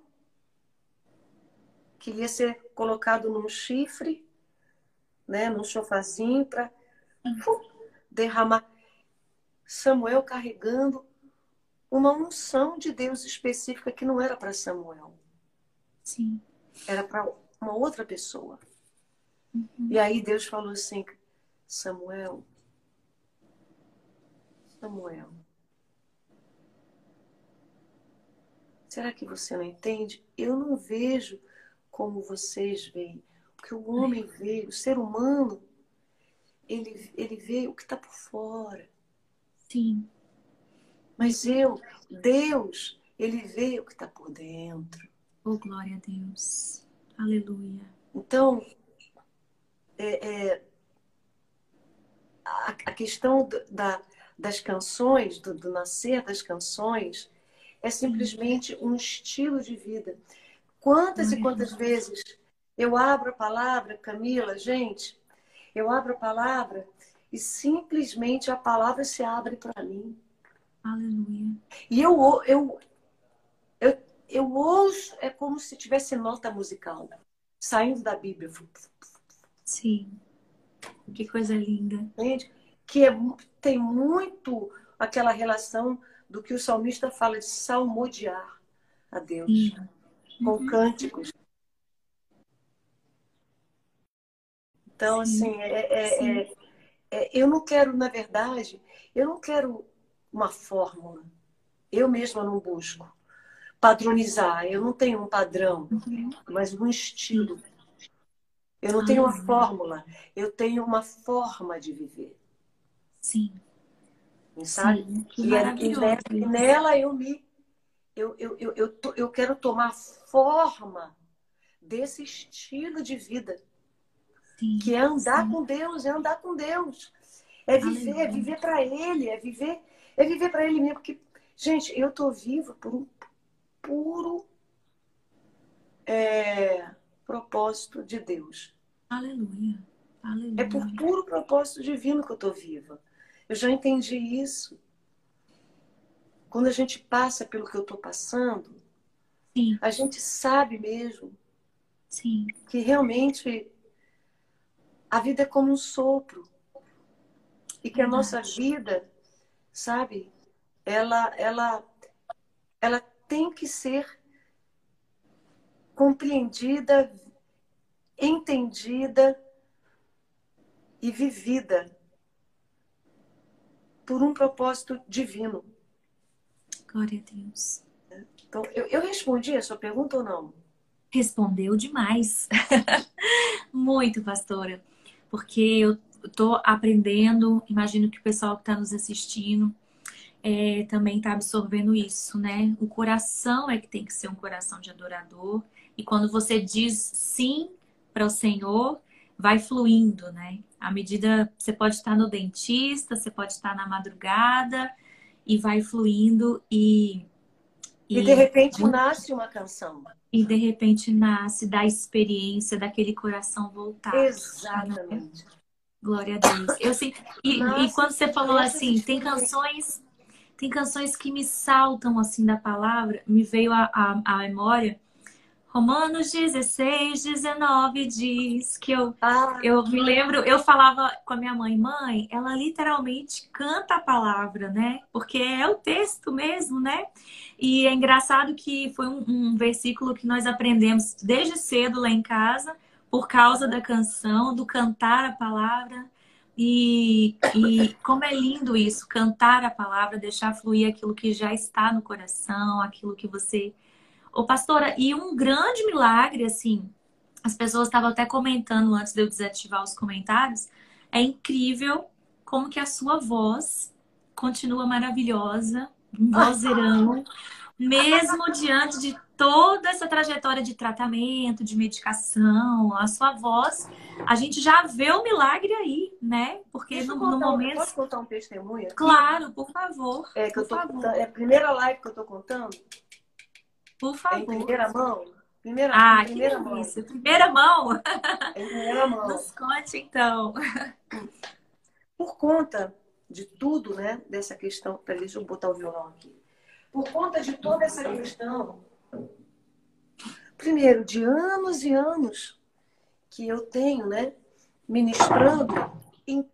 que ia ser colocado num chifre, né, num chofazinho para derramar. Samuel carregando uma unção de Deus específica que não era para Samuel. Sim. Era para uma outra pessoa. Uhum. E aí Deus falou assim, Samuel, Samuel, será que você não entende? Eu não vejo como vocês veem. Porque o homem é. veio, o ser humano, ele, ele vê o que está por fora. Sim. Mas eu, Deus, Ele vê o que está por dentro. Oh, glória a Deus. Aleluia. Então, é, é, a, a questão da, das canções, do, do nascer das canções, é simplesmente um estilo de vida. Quantas e quantas vezes eu abro a palavra, Camila, gente, eu abro a palavra e simplesmente a palavra se abre para mim. Aleluia. E eu, eu, eu, eu ouço, é como se tivesse nota musical, saindo da Bíblia. Sim. Que coisa linda. Entende? Que é, tem muito aquela relação do que o salmista fala de salmodiar a Deus. Sim. Com uhum. cânticos. Então, sim, assim, é, é, é, é, eu não quero, na verdade, eu não quero... uma fórmula. Eu mesma não busco. padronizar. Eu não tenho um padrão, uhum. mas um estilo. Eu não ah. tenho uma fórmula. Eu tenho uma forma de viver. Sim. Sabe? Sim. Que maravilhoso. E nela eu me... Eu, eu, eu, eu, eu quero tomar forma desse estilo de vida. Sim, que é andar sim. com Deus, é andar com Deus. É viver, Aleluia. é viver para Ele, é viver, é viver para Ele mesmo. Porque, gente, eu tô viva por um puro é, propósito de Deus. Aleluia. Aleluia. É por puro propósito divino que eu tô viva. Eu já entendi isso. Quando a gente passa pelo que eu estou passando, Sim. a gente sabe mesmo Sim. que realmente a vida é como um sopro. E que Verdade. a nossa vida, sabe, ela, ela, ela tem que ser compreendida, entendida e vivida por um propósito divino. Glória a Deus. Então, eu, eu respondi a sua pergunta ou não? Respondeu demais. Muito, pastora. Porque eu estou aprendendo, imagino que o pessoal que está nos assistindo é, também está absorvendo isso, né? O coração é que tem que ser um coração de adorador. E quando você diz sim para o Senhor, vai fluindo, né? À medida, você pode estar no dentista, você pode estar na madrugada... E vai fluindo e, e... E de repente nasce uma canção. E de repente nasce da experiência daquele coração voltado. Exatamente. Né? Glória a Deus. Eu sei, e, Nossa, e quando você falou assim, tem canções, tem canções que me saltam assim da palavra, me veio a, a, a memória. Romanos dezesseis, dezenove diz que eu, ah, eu me lembro, eu falava com a minha mãe, mãe, ela literalmente canta a palavra, né? Porque é o texto mesmo, né? E é engraçado que foi um, um versículo que nós aprendemos desde cedo lá em casa, por causa da canção, do cantar a palavra. E, e como é lindo isso, cantar a palavra, deixar fluir aquilo que já está no coração, aquilo que você... Ô, pastora, e um grande milagre, assim, as pessoas estavam até comentando antes de eu desativar os comentários, é incrível como que a sua voz continua maravilhosa, um vozeirão, mesmo diante de toda essa trajetória de tratamento, de medicação, a sua voz, a gente já vê o milagre aí, né? Porque no, no momento... Um, posso contar um testemunho? Claro, por favor. É, que por eu tô, favor. É a primeira live que eu tô contando. Por favor. Em primeira mão? Primeira, ah, primeira que delícia. Mão. Primeira mão? Em primeira mão. Nos conte, então. Por conta de tudo, né? Dessa questão... Peraí, deixa eu botar o violão aqui. Por conta de toda essa questão... Primeiro, de anos e anos que eu tenho, né? Ministrando em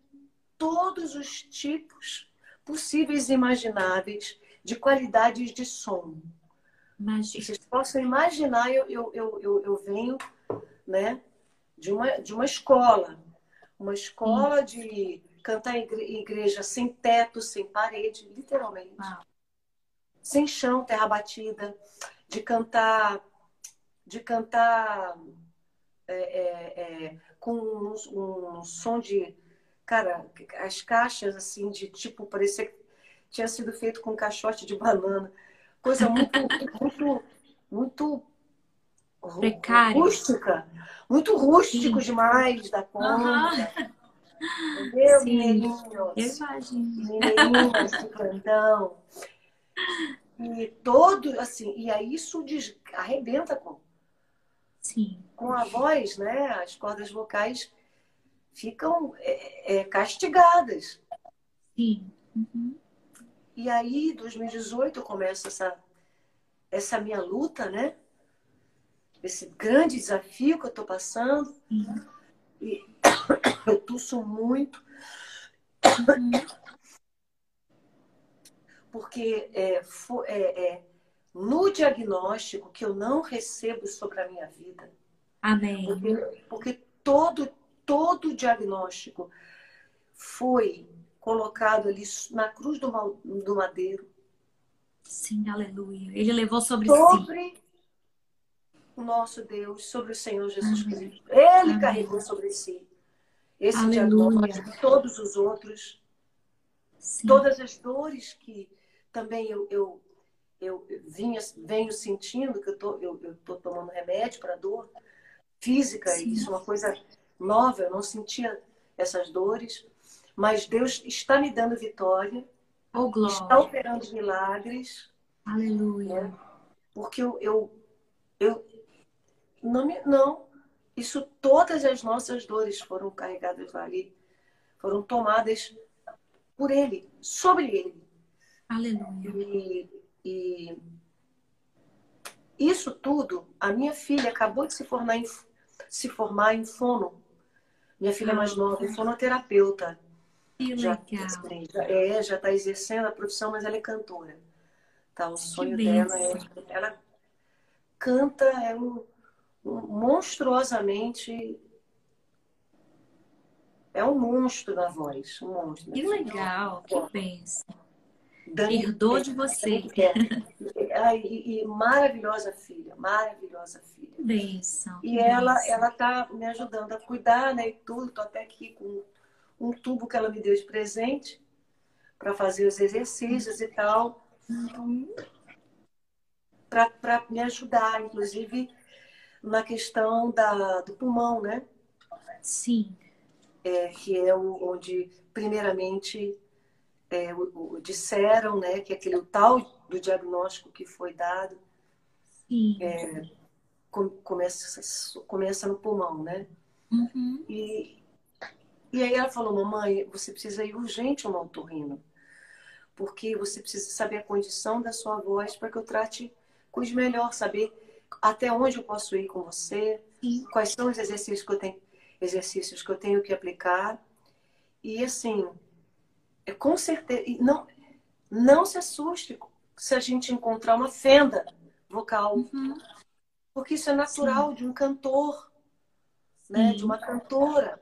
todos os tipos possíveis e imagináveis de qualidades de som. Imagina. Vocês possam imaginar, eu, eu, eu, eu, eu venho, né, de, uma, de uma escola. Uma escola hum. de cantar em igreja sem teto, sem parede, literalmente. Ah. Sem chão, terra batida. De cantar, de cantar é, é, é, com um, um som de... Cara, as caixas, assim, de tipo, parecia que tinha sido feito com caixote de banana. Coisa muito, muito, muito Precário. rústica, muito rústico Sim. demais da conta. Uhum. Entendeu, mineirinhos? Mineirinhos de plantão. E todo, assim, e aí isso des... arrebenta com, Sim. com a voz, né? As cordas vocais ficam é, é, castigadas. Sim. Uhum. E aí, em dois mil e dezoito, eu começo essa, essa minha luta, né? Esse grande desafio que eu tô passando. Uhum. E eu tuço muito. Uhum. Porque é, for, é, é, no diagnóstico que eu não recebo sobre a minha vida. Amém. Porque, porque todo, todo diagnóstico foi... colocado ali na cruz do, do madeiro. Sim, aleluia. Ele levou sobre, sobre si. O nosso Deus, sobre o Senhor Jesus Amém. Cristo. Ele Amém. Carregou sobre si esse aleluia. Diagnóstico e todos os outros. Sim. Todas as dores que também eu, eu, eu vinha, venho sentindo, que eu tô, eu, eu tô tomando remédio para dor física. Sim. Isso é uma coisa nova, eu não sentia essas dores. Mas Deus está me dando vitória. Oh, glória. Está operando os milagres. Aleluia. Né? Porque eu... eu, eu não, me, não. Isso, todas as nossas dores foram carregadas ali. Foram tomadas por Ele. Sobre Ele. Aleluia. E, e isso tudo... A minha filha acabou de se formar em, se formar em fono. Minha filha ah, mais nova, é fonoterapeuta. Que já, legal. Já, é, já está exercendo a profissão, mas ela é cantora. Tá, o que sonho benção. Dela é... Ela canta é um, um, monstruosamente... É um monstro na voz. Um monstro. Que legal, que benção. Herdou de você. E, e maravilhosa filha, maravilhosa filha. Benção. E benção. Ela, ela tá me ajudando a cuidar, né, e tudo. Tô até aqui com... um tubo que ela me deu de presente para fazer os exercícios e tal, para me ajudar, inclusive, na questão da, do pulmão, né? Sim. É, que é o, onde, primeiramente, é, o, o, disseram, né, que aquele o tal do diagnóstico que foi dado é, com, começa, começa no pulmão, né? Uhum. E E aí ela falou, mamãe, você precisa ir urgente ao otorrino, porque você precisa saber a condição da sua voz para que eu trate, cuide melhor, saber até onde eu posso ir com você, Sim. quais são os exercícios que eu tenho, exercícios que eu tenho que aplicar. E assim, é com certeza, não, não se assuste se a gente encontrar uma fenda vocal, uhum. porque isso é natural Sim. de um cantor, né, de uma cantora.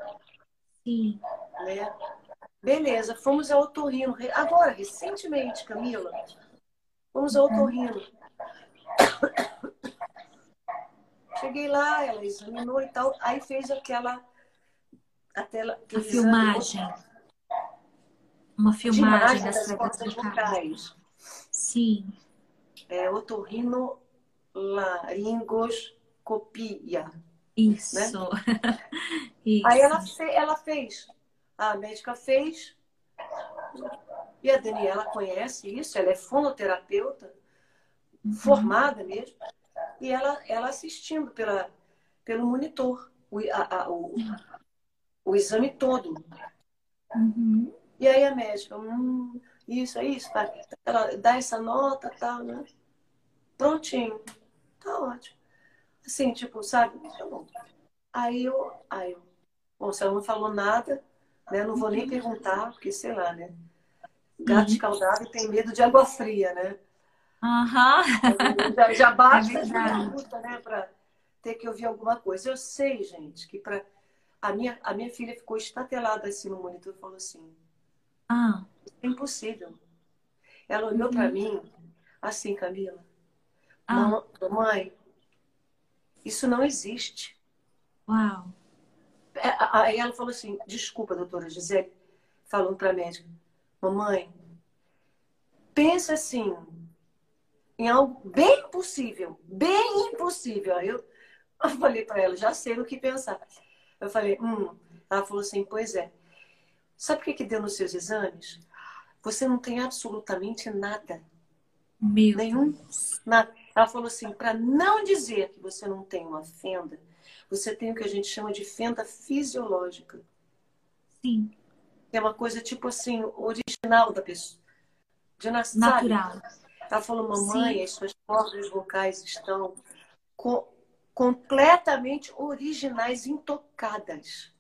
Sim. Né? Beleza, fomos ao otorrino. Agora, recentemente, Camila, fomos ao otorrino. Cheguei lá, ela examinou e tal. Aí fez aquela... Aquela a filmagem. Uma filmagem das cordas vocais. Sim. É, otorrinolaringoscopia. Isso. Né? Isso. Aí ela, fe ela fez, a médica fez, e a Daniela conhece isso, ela é fonoterapeuta, uhum. formada mesmo, e ela, ela assistindo pela, pelo monitor, o, a, a, o, o exame todo. Uhum. E aí a médica, hum, isso, é isso, tá? Ela dá essa nota e tal, né? Prontinho, tá ótimo. Assim, tipo, sabe? Aí eu, aí eu... Bom, se ela não falou nada, né? Não vou nem perguntar, porque, sei lá, né? Gato escaldado uhum. tem medo de água fria, né? Aham. Uhum. Já, já basta, é já, né? Pra ter que ouvir alguma coisa. Eu sei, gente, que pra... A minha, a minha filha ficou estatelada assim no monitor e falou assim... Ah. É impossível. Ela olhou uhum. pra mim, assim, Camila. Ah. Mamãe... Isso não existe. Uau. Aí ela falou assim, desculpa, doutora Gisele, falando para a médica, mamãe, pensa assim, em algo bem impossível, bem impossível. Aí eu, eu falei para ela, já sei no que pensar. Eu falei, hum. Ela falou assim, pois é. Sabe o que que deu nos seus exames? Você não tem absolutamente nada. Meu Nenhum. Deus. Nada. Ela falou assim, para não dizer que você não tem uma fenda, você tem o que a gente chama de fenda fisiológica. Sim. É uma coisa tipo assim, original da pessoa. De nascer, natural. Sabe? Ela falou, mamãe, Sim. as suas cordas vocais estão co completamente originais, intocadas.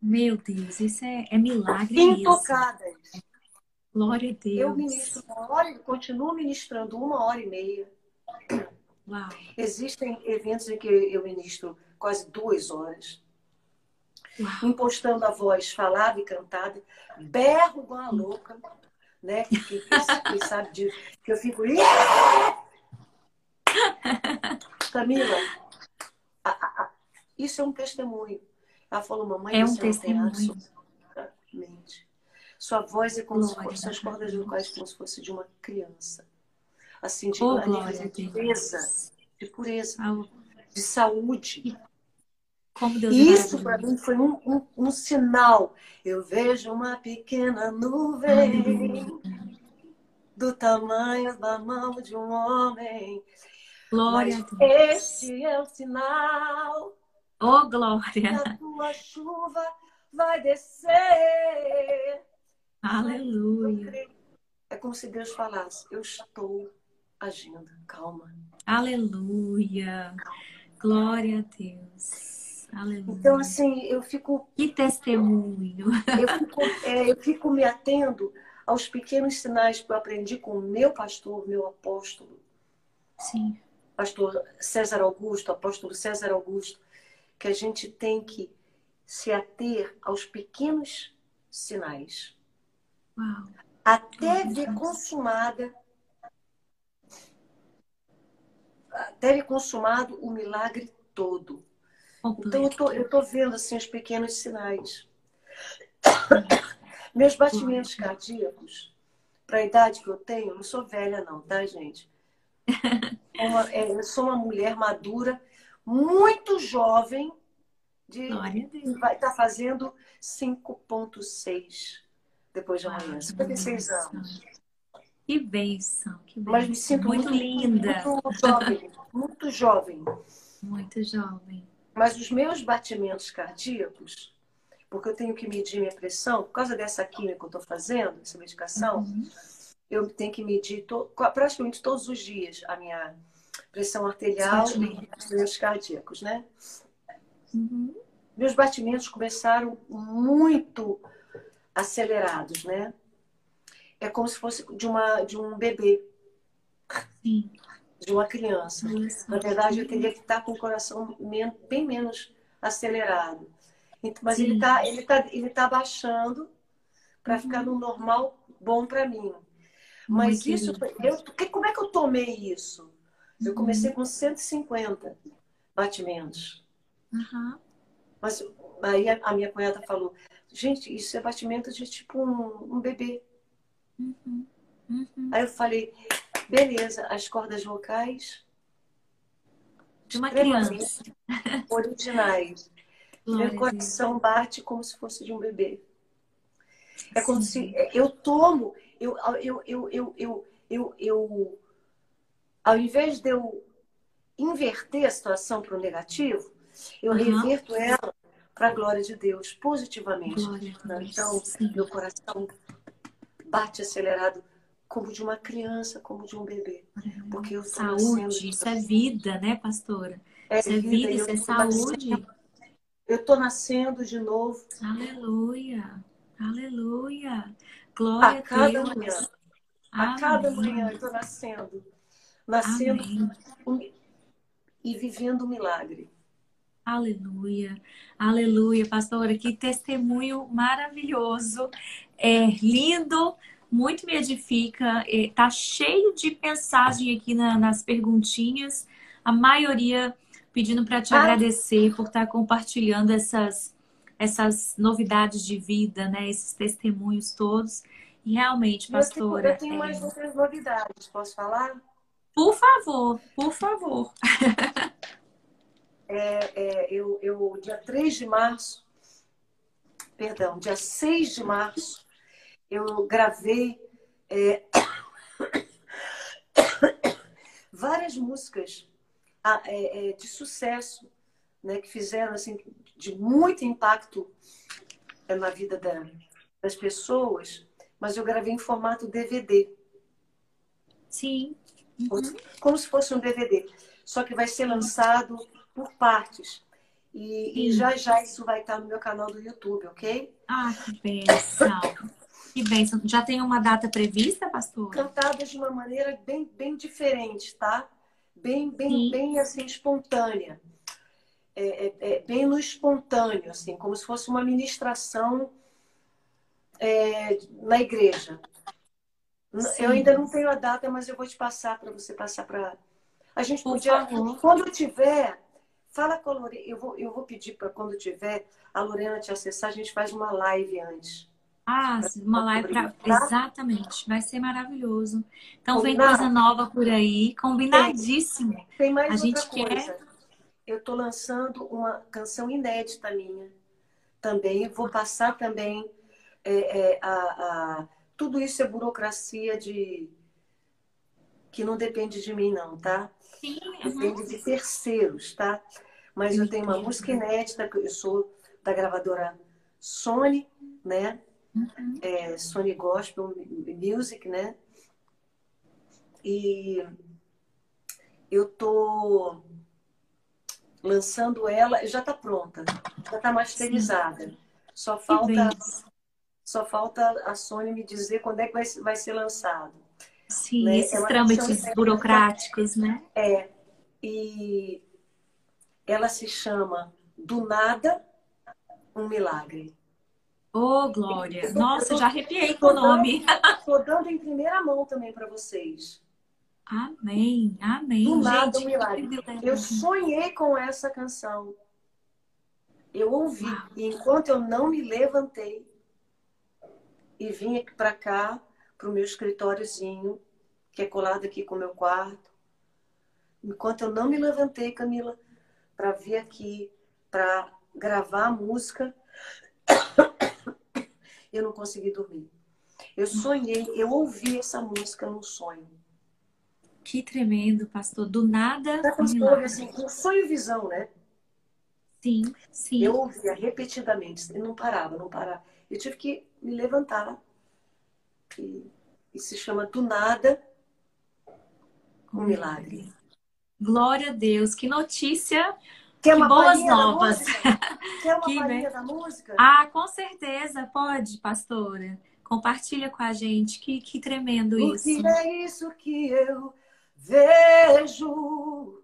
Meu Deus, isso é, é milagre. Intocadas. Isso. Glória a Deus. Eu ministro uma hora, continuo ministrando uma hora e meia. Uau. Existem eventos em que eu ministro quase duas horas, Uau. Impostando a voz falada e cantada, berro igual a louca, né? Que, que, que sabe de, que eu fico... Camila, a, a, a, isso é um testemunho. Ela falou, mamãe, é um testemunho. Sua... sua voz é como glória, se suas cordas vocais como se fosse de uma criança. Assim, de, oh, glória, de pureza, de pureza, oh, de saúde. Como Deus isso para mim foi um, um, um sinal. Eu vejo uma pequena nuvem do tamanho da mão de um homem. Glória a Deus. Este é o sinal. Oh, glória! A tua chuva vai descer. Aleluia! É como se Deus falasse: eu estou agindo. Calma. Aleluia! Calma. Glória a Deus. Aleluia. Então, assim, eu fico... Que testemunho! Eu fico, é, eu fico me atendo aos pequenos sinais que eu aprendi com o meu pastor, meu apóstolo. Sim. Pastor César Augusto, apóstolo César Augusto, que a gente tem que se ater aos pequenos sinais. Uau. Até ver consumada... Até ver consumado o milagre todo. Então, eu tô, eu tô vendo, assim, os pequenos sinais. Meus batimentos cardíacos, para a idade que eu tenho, eu não sou velha não, tá, gente? Uma, é, eu sou uma mulher madura, muito jovem, de, que vai estar tá fazendo cinco ponto seis depois de amanhã. cinquenta e seis anos. Que bênção, que bênção. Mas me sinto muito, muito linda. Muito jovem, muito jovem. Muito jovem. Mas os meus batimentos cardíacos, porque eu tenho que medir minha pressão, por causa dessa química que eu estou fazendo, essa medicação, uhum. eu tenho que medir to, praticamente todos os dias a minha pressão arterial e os meus cardíacos, né? Uhum. Meus batimentos começaram muito acelerados, né? É como se fosse de, uma, de um bebê. Sim. De uma criança. Isso. Na verdade, eu teria que estar com o coração bem menos acelerado. Mas Sim. ele está ele tá, ele tá baixando para uhum. ficar no normal bom para mim. Mas Muito isso, eu, como é que eu tomei isso? Eu comecei uhum. com cento e cinquenta batimentos. Uhum. Mas aí a minha cunhada falou, gente, isso é batimento de tipo um, um bebê. Uhum. Uhum. Aí eu falei... Beleza, as cordas vocais de uma criança originais. Meu coração bate como se fosse de um bebê. É como se eu tomo, eu, eu, eu, eu, eu, eu, eu ao invés de eu inverter a situação para o negativo, eu uhum. reverto ela para a glória de Deus, positivamente. Glória. Então, Sim. meu coração bate acelerado. Como de uma criança, como de um bebê. Porque eu saúde, isso é vida, né, pastora? É isso vida, é vida, isso é saúde. Nascendo. Eu estou nascendo de novo. Aleluia, aleluia. Glória a cada Deus. Manhã. Amém. A cada manhã eu estou nascendo. Nascendo Amém. E vivendo um milagre. Aleluia, aleluia, pastora. Que testemunho maravilhoso. É lindo. Muito me edifica, tá cheio de mensagem aqui na, nas perguntinhas, a maioria pedindo para te ah. agradecer por estar compartilhando essas, essas novidades de vida, né? Esses testemunhos todos. E realmente, pastora... Eu tenho, eu tenho mais é... outras novidades, posso falar? Por favor, por favor. é, é, eu, eu, dia três de março, perdão, dia seis de março, eu gravei é, várias músicas de sucesso, né, que fizeram assim, de muito impacto na vida da, das pessoas, mas eu gravei em formato D V D. Sim. Uhum. Como se fosse um D V D, só que vai ser lançado por partes. E, e já já isso vai estar no meu canal do YouTube, ok? Ah, que bênção! Que bênção. Já tem uma data prevista, pastor? Cantadas de uma maneira bem, bem diferente, tá? Bem, bem, Sim. bem assim, espontânea. É, é, é, bem no espontâneo, assim, como se fosse uma ministração é, na igreja. Sim. Eu ainda não tenho a data, mas eu vou te passar para você passar para... A gente podia... Quando tiver, fala com a Lorena. Eu vou, eu vou pedir para quando tiver a Lorena te acessar, a gente faz uma live antes. Ah, uma live para... Exatamente. Vai ser maravilhoso. Então, combinado. Vem coisa nova por aí. Combinadíssimo. Tem, tem mais a outra gente coisa. Quer... Eu estou lançando uma canção inédita minha. Também vou passar também é, é, a, a... Tudo isso é burocracia de... que não depende de mim, não, tá? Sim, depende uhum. de terceiros, tá? Mas eu tenho uma música inédita, que eu sou da gravadora Sony, né? Uhum. É, Sony Gospel Music, né? E eu tô lançando ela, já tá pronta, já tá masterizada. Sim. Só falta... Só falta a Sônia me dizer quando é que vai, vai ser lançado. Sim, né? Esses é trâmites burocráticos, de... né? É. E ela se chama Do Nada, Um Milagre. Ô, oh, Glória! Eu, Nossa, eu tô, já arrepiei com o nome. Estou dando em primeira mão também para vocês. Amém, amém. Do Nada, Um Milagre. Eu sonhei com essa canção. Eu ouvi. Uau. E enquanto eu não me levantei, e vim aqui para cá, para o meu escritóriozinho, que é colado aqui com o meu quarto. Enquanto eu não me levantei, Camila, para vir aqui, para gravar a música, eu não consegui dormir. Eu sonhei, eu ouvi essa música num sonho. Que tremendo, pastor. Do nada... Tá, pastor, assim, um sonho e visão, né? Sim, sim. Eu ouvia repetidamente, eu não parava, não parava. Eu tive que me levantar. E, e se chama Do Nada, Um Milagre. Glória a Deus. Que notícia. Que boas novas. Quer uma palhinha da música? Ah, com certeza. Pode, pastora. Compartilha com a gente. Que, que tremendo isso. O que é isso que eu vejo?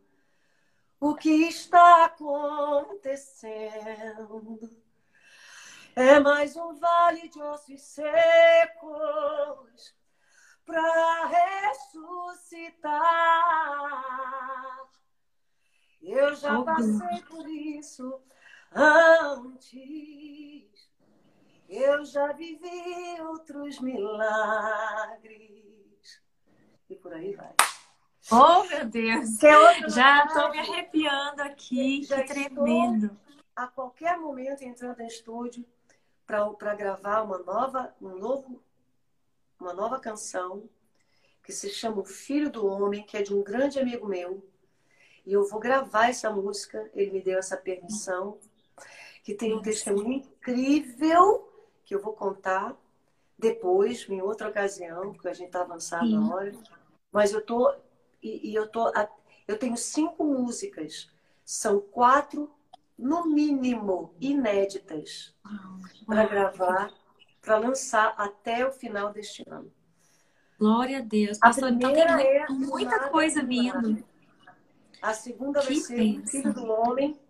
O que está acontecendo? É mais um vale de ossos secos para ressuscitar. Eu já passei por isso antes. Eu já vivi outros milagres. E por aí vai. Oh, meu Deus! Já estou me arrepiando aqui. Já que tremendo. Estou, a qualquer momento, entrando em estúdio para gravar uma nova, um novo, uma nova canção que se chama O Filho do Homem, que é de um grande amigo meu. E eu vou gravar essa música. Ele me deu essa permissão. Que tem um testemunho incrível que eu vou contar depois, em outra ocasião, porque a gente está avançado na hora. Mas eu tô e, e eu tô eu tenho cinco músicas. São quatro no mínimo, inéditas, para gravar, para lançar até o final deste ano. Glória a Deus. Pastor, a então tem é muita coisa vindo. A segunda que vai ser pensa. Filho do Homem,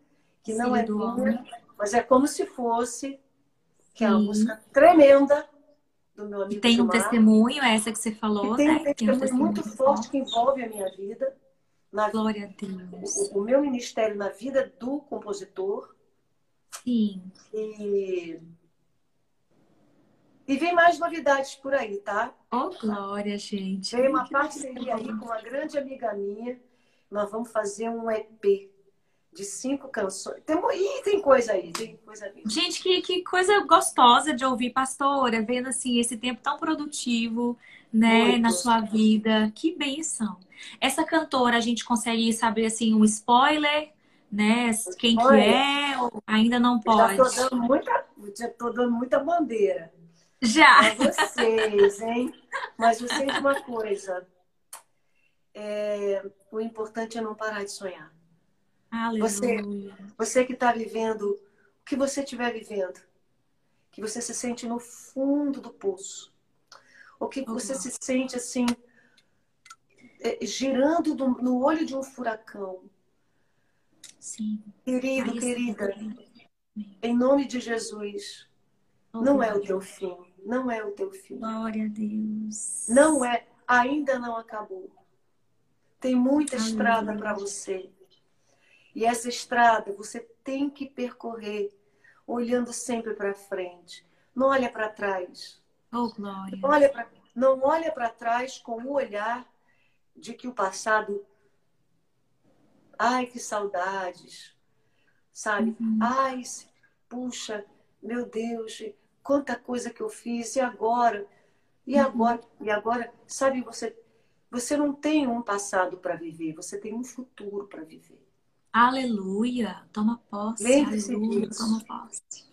que Filho não é do homem, mas é como se fosse, que é uma Sim. música tremenda do meu amigo. E tem um Marcos, testemunho, essa que você falou, que tem, né? Um tem um testemunho muito forte que envolve a minha vida. Na Glória a Deus. O, o meu ministério na vida do compositor. Sim. E, e vem mais novidades por aí, tá? Oh, Glória, gente. Vem uma parceria aí com uma grande amiga minha. Nós vamos fazer um E P de cinco canções. Tem, ih, tem coisa aí, tem coisa aí. Gente, que, que coisa gostosa de ouvir, pastora, vendo assim esse tempo tão produtivo, né, Muito. na sua vida. Que bênção. Essa cantora, a gente consegue saber, assim, um spoiler, né? Quem spoiler. que é, ou ainda não pode. Já tô dando muita, já tô dando muita bandeira. Já! Pra vocês, hein? Mas eu sei de uma coisa. É, o importante é não parar de sonhar. Aleluia. Você, você que está vivendo, o que você estiver vivendo, que você se sente no fundo do poço, ou que você oh, se sente, assim... girando do, no olho de um furacão. Sim. Querido, Ai, querida, em nome de Jesus, oh, não é o teu fim. não é o teu fim. Glória a Deus. Não é, ainda não acabou. Tem muita Amém. Estrada para você. E essa estrada você tem que percorrer olhando sempre para frente. Não olha para trás. Oh, glória. Olha pra, não olha para trás com o olhar de que o passado... Ai, que saudades. Sabe? Uhum. Ai, puxa, meu Deus, quanta coisa que eu fiz. E agora? E agora? Uhum. E agora? Sabe, você, você não tem um passado para viver. Você tem um futuro para viver. Aleluia. Toma posse. Lembre-se Aleluia. Disso. Toma posse.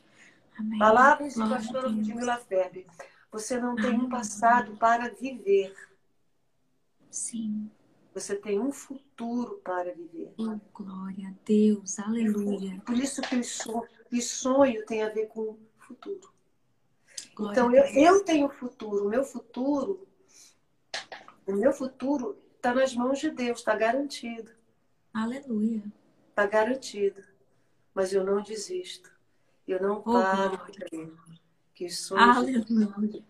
Amém. Palavras de pastora Ludmila Ferber. Você não tem Amém. Um passado para viver. Sim. Você tem um futuro para viver. Oh, glória a Deus. Aleluia. Por isso que sonho, e sonho tem a ver com futuro. Glória então, eu, eu tenho futuro. O meu futuro o meu futuro está nas mãos de Deus. Está garantido. Aleluia. Está garantido. Mas eu não desisto. Eu não paro. Oh, que sonhos Aleluia.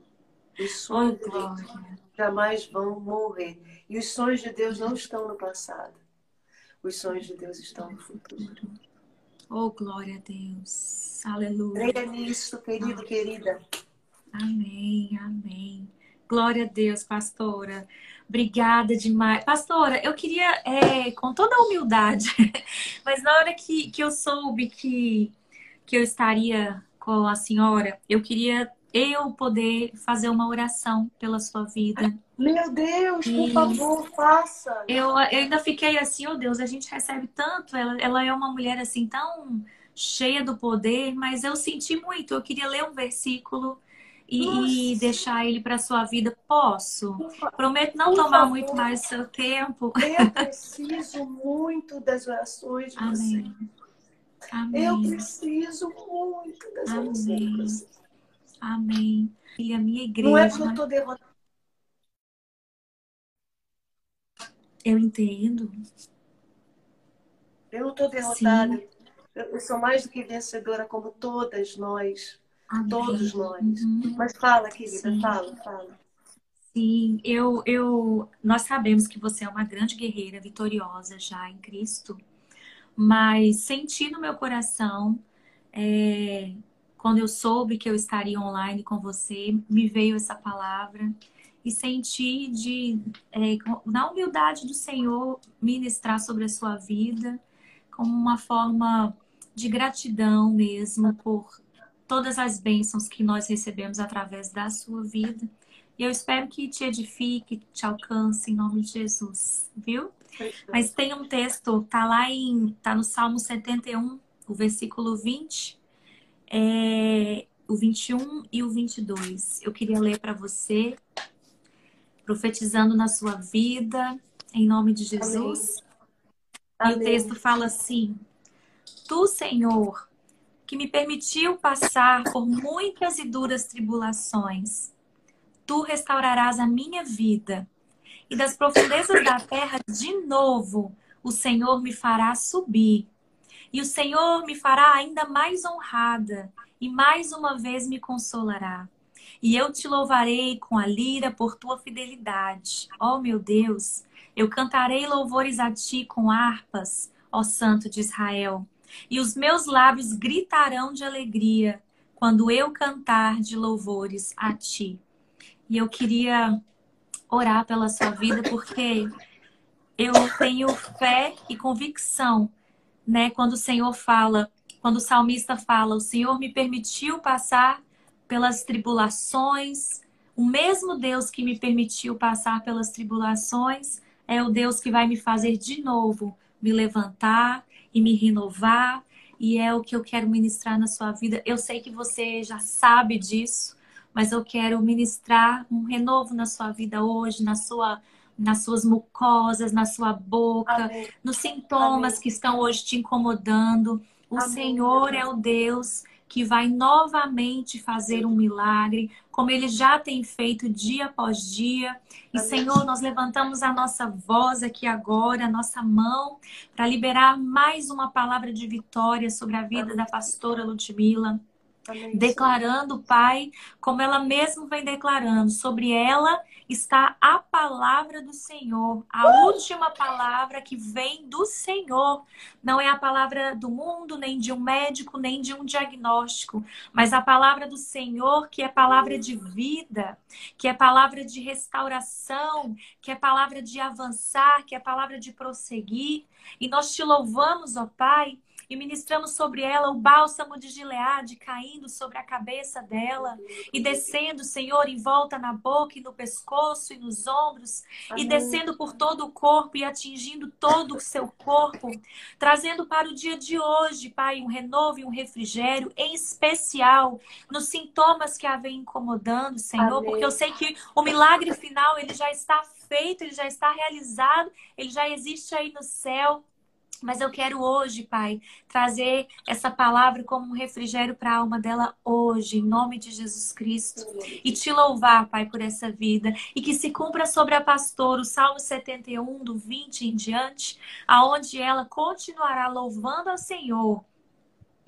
Que sonhos oh, jamais vão morrer. E os sonhos de Deus não estão no passado. Os sonhos de Deus estão no futuro. Oh, glória a Deus. Aleluia. Creia nisso, querido, amém. Querida. Amém, amém. Glória a Deus, pastora. Obrigada demais. Pastora, eu queria, é, com toda a humildade, mas na hora que, que eu soube que, que eu estaria com a senhora, eu queria... eu poder fazer uma oração pela sua vida. Meu Deus, por Isso. favor, faça. Eu, eu ainda fiquei assim, oh Deus, a gente recebe tanto. Ela, ela é uma mulher assim tão cheia do poder, mas eu senti muito. Eu queria ler um versículo e, e deixar ele para sua vida. Posso? Prometo não por tomar favor. Muito mais do seu tempo. Eu preciso muito das orações de Amém. Você. Amém. Eu preciso muito das Amém. Orações de você. Amém. E a minha igreja... Não é porque eu estou derrotada. Eu entendo. Eu não estou derrotada. Sim. Eu sou mais do que vencedora, como todas nós. Amém. Todos nós. Uhum. Mas fala, querida. Sim. Fala, fala. Sim. Eu, eu... Nós sabemos que você é uma grande guerreira, vitoriosa já em Cristo. Mas senti no meu coração... É... Quando eu soube que eu estaria online com você, me veio essa palavra e senti de, é, na humildade do Senhor, ministrar sobre a sua vida como uma forma de gratidão mesmo por todas as bênçãos que nós recebemos através da sua vida. E eu espero que te edifique, te alcance em nome de Jesus, viu? Mas tem um texto, tá lá em, tá no Salmo setenta e um, o versículo vinte. É, o vinte e um e o vinte e dois. Eu queria ler para você, profetizando na sua vida, em nome de Jesus. Amém. E o texto fala assim: Tu, Senhor, que me permitiu passar por muitas e duras tribulações, Tu restaurarás a minha vida. E das profundezas da terra, de novo, o Senhor me fará subir. E o Senhor me fará ainda mais honrada e mais uma vez me consolará. E eu te louvarei com a lira por tua fidelidade. Ó, meu Deus, eu cantarei louvores a ti com harpas, ó Santo de Israel. E os meus lábios gritarão de alegria quando eu cantar de louvores a ti. E eu queria orar pela sua vida porque eu tenho fé e convicção, né? Quando o Senhor fala, quando o salmista fala, o Senhor me permitiu passar pelas tribulações, o mesmo Deus que me permitiu passar pelas tribulações é o Deus que vai me fazer de novo, me levantar e me renovar, e é o que eu quero ministrar na sua vida. Eu sei que você já sabe disso, mas eu quero ministrar um renovo na sua vida hoje, na sua nas suas mucosas, na sua boca, Amém. Nos sintomas Amém. Que estão hoje te incomodando. O Amém. Senhor é o Deus que vai novamente fazer um milagre, como Ele já tem feito dia após dia. E, Amém. Senhor, nós levantamos a nossa voz aqui agora, a nossa mão, para liberar mais uma palavra de vitória sobre a vida Amém. Da pastora Ludmila. Amém. Declarando, Pai, como ela mesma vem declarando, sobre ela está a palavra do Senhor, a uh! última palavra que vem do Senhor. Não é a palavra do mundo, nem de um médico, nem de um diagnóstico, mas a palavra do Senhor, que é palavra de vida, que é palavra de restauração, que é palavra de avançar, que é palavra de prosseguir. E nós te louvamos, ó Pai, e ministramos sobre ela o bálsamo de Gileade caindo sobre a cabeça dela e descendo, Senhor, em volta na boca e no pescoço e nos ombros. Amém. E descendo por todo o corpo e atingindo todo o seu corpo, trazendo para o dia de hoje, Pai, um renovo e um refrigério, em especial nos sintomas que a vem incomodando, Senhor. Amém. Porque eu sei que o milagre final, ele já está feito, ele já está realizado, ele já existe aí no céu. Mas eu quero hoje, Pai, trazer essa palavra como um refrigério para a alma dela hoje, em nome de Jesus Cristo. E te louvar, Pai, por essa vida. E que se cumpra sobre a pastora o Salmo setenta e um, do vinte em diante, aonde ela continuará louvando ao Senhor,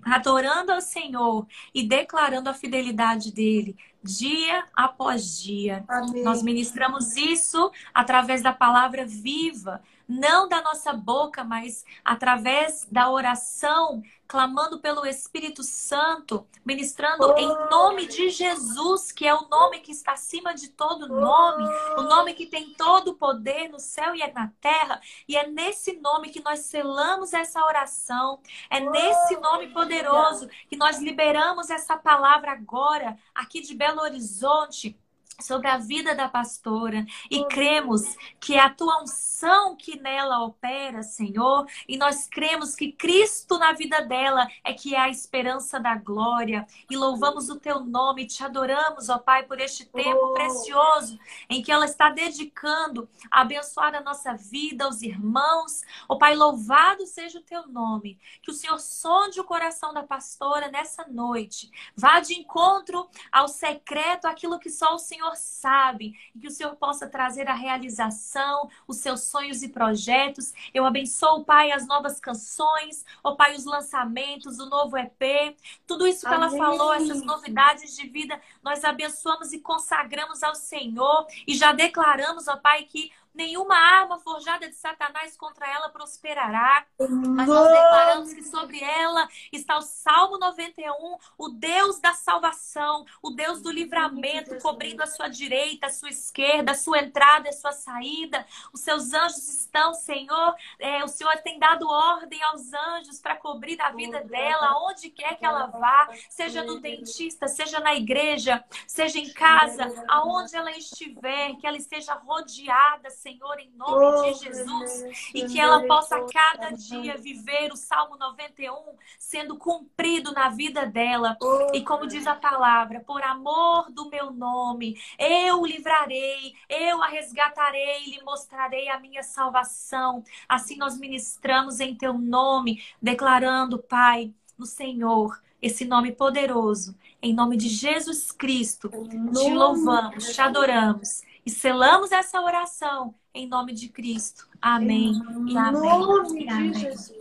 adorando ao Senhor e declarando a fidelidade dele dia após dia. Amém. Nós ministramos isso através da palavra viva, não da nossa boca, mas através da oração, clamando pelo Espírito Santo, ministrando oh. em nome de Jesus, que é o nome que está acima de todo nome, oh. o nome que tem todo o poder no céu e na terra. E é nesse nome que nós selamos essa oração, é oh. nesse nome poderoso que nós liberamos essa palavra agora, aqui de Belo Horizonte, sobre a vida da pastora, e oh, cremos que a tua unção que nela opera, Senhor, e nós cremos que Cristo na vida dela é que é a esperança da glória, e louvamos o teu nome, te adoramos, ó Pai, por este tempo oh. precioso em que ela está dedicando a abençoar a nossa vida, os irmãos. Ó Pai, louvado seja o teu nome, que o Senhor sonde o coração da pastora nessa noite, vá de encontro ao secreto, aquilo que só o Senhor sabe, e que o Senhor possa trazer a realização, os seus sonhos e projetos. Eu abençoo, Pai, as novas canções, ó oh, Pai, os lançamentos, o novo E P, tudo isso que Amém. Ela falou, essas novidades de vida, nós abençoamos e consagramos ao Senhor, e já declaramos, ó oh, Pai, que nenhuma arma forjada de Satanás contra ela prosperará. Mas nós declaramos que sobre ela está o Salmo noventa e um, o Deus da salvação, o Deus do livramento, cobrindo a sua direita, a sua esquerda, a sua entrada, a sua saída. Os seus anjos estão, Senhor, é, o Senhor tem dado ordem aos anjos para cobrir a vida dela, onde quer que ela vá, seja no dentista, seja na igreja, seja em casa, aonde ela estiver, que ela esteja rodeada, Senhor, em nome oh, de Jesus, Deus, e que ela possa cada dia viver o Salmo noventa e um sendo cumprido na vida dela. Oh, e como diz a palavra, por amor do meu nome, eu o livrarei, eu a resgatarei, lhe mostrarei a minha salvação. Assim nós ministramos em teu nome, declarando, Pai, no Senhor, esse nome poderoso, em nome de Jesus Cristo. Te louvamos, te adoramos e selamos essa oração em nome de Cristo. Amém. Em e amém. Nome e amém. De Jesus.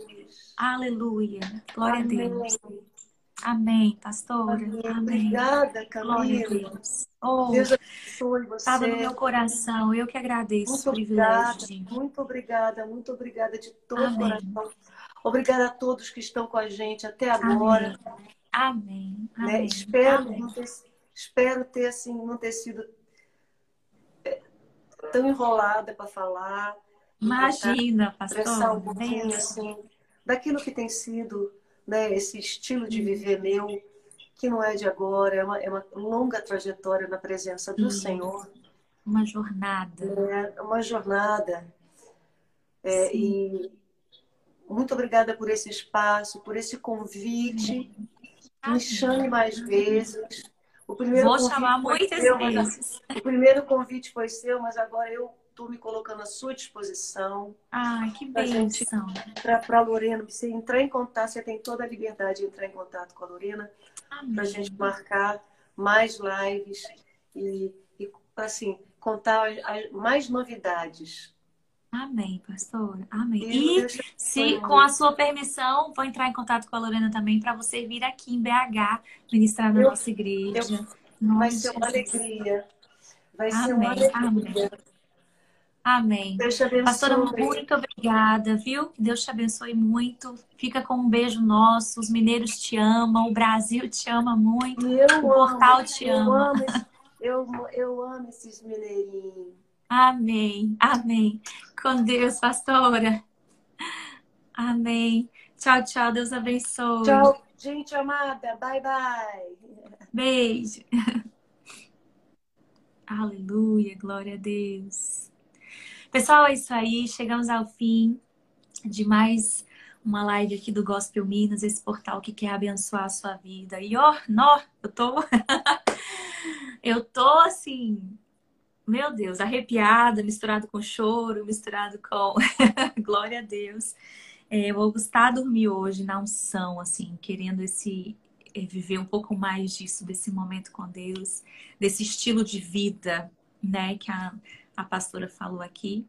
Aleluia. Glória amém. A Deus. Amém, pastora. Amém. Amém. Obrigada, Camila. Deus. Oh, Deus abençoe você. Estava no meu coração. Eu que agradeço muito o privilégio. Obrigada, muito obrigada, muito obrigada de todo amém. O coração. Obrigada a todos que estão com a gente até agora. Amém. Amém. Né? Amém. Espero, amém. Não ter, espero ter, assim, não ter sido tão enrolada para falar. Imagina, pastora. Um pouquinho, assim, daquilo que tem sido, né, esse estilo de viver meu, que não é de agora, é uma, é uma longa trajetória na presença do Isso. Senhor. Uma jornada. É, uma jornada. É, e muito obrigada por esse espaço, por esse convite. Amém. Me chame mais Amém. Vezes. O primeiro Vou chamar muitas seu, vezes. Mas, o primeiro convite foi seu, mas agora eu estou me colocando à sua disposição. Ai, que bênção. Para a Lorena, você entrar em contato, você tem toda a liberdade de entrar em contato com a Lorena, para a gente marcar mais lives e, e assim, contar mais novidades. Amém, pastora. Amém. E, e se, com a sua permissão, vou entrar em contato com a Lorena também para você vir aqui em B H ministrar na eu, nossa igreja. Eu, vai ser uma alegria. Vai amém, ser uma alegria. Amém. Deus te abençoe. Pastora, muito obrigada, viu? Que Deus te abençoe muito. Fica com um beijo nosso. Os mineiros te amam. O Brasil te ama muito. Eu o portal amo, te eu ama. Amo esse, eu, eu amo esses mineirinhos. Amém, amém. Com Deus, pastora. Amém. Tchau, tchau. Deus abençoe. Tchau, gente amada. Bye, bye. Beijo. Aleluia, glória a Deus. Pessoal, é isso aí. Chegamos ao fim de mais uma live aqui do Gospel Minas, esse portal que quer abençoar a sua vida. E ó, nó, eu tô... eu tô assim... Meu Deus, arrepiada, misturado com choro, misturado com... Glória a Deus. É, eu vou gostar de dormir hoje na unção, assim, querendo esse, viver um pouco mais disso, desse momento com Deus, desse estilo de vida, né, que a, a pastora falou aqui.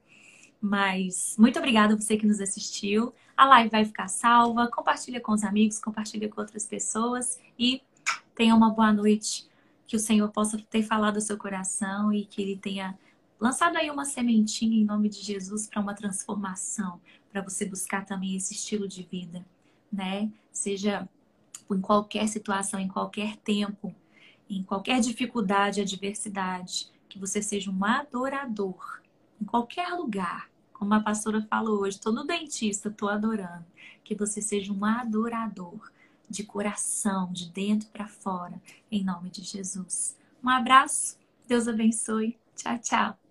Mas muito obrigada a você que nos assistiu. A live vai ficar salva. Compartilha com os amigos, compartilha com outras pessoas. E tenha uma boa noite. Que o Senhor possa ter falado ao seu coração e que Ele tenha lançado aí uma sementinha em nome de Jesus para uma transformação, para você buscar também esse estilo de vida, né? Seja em qualquer situação, em qualquer tempo, em qualquer dificuldade, adversidade, que você seja um adorador, em qualquer lugar. Como a pastora falou hoje, estou no dentista, estou adorando. Que você seja um adorador. De coração, de dentro para fora, em nome de Jesus. Um abraço, Deus abençoe. Tchau, tchau.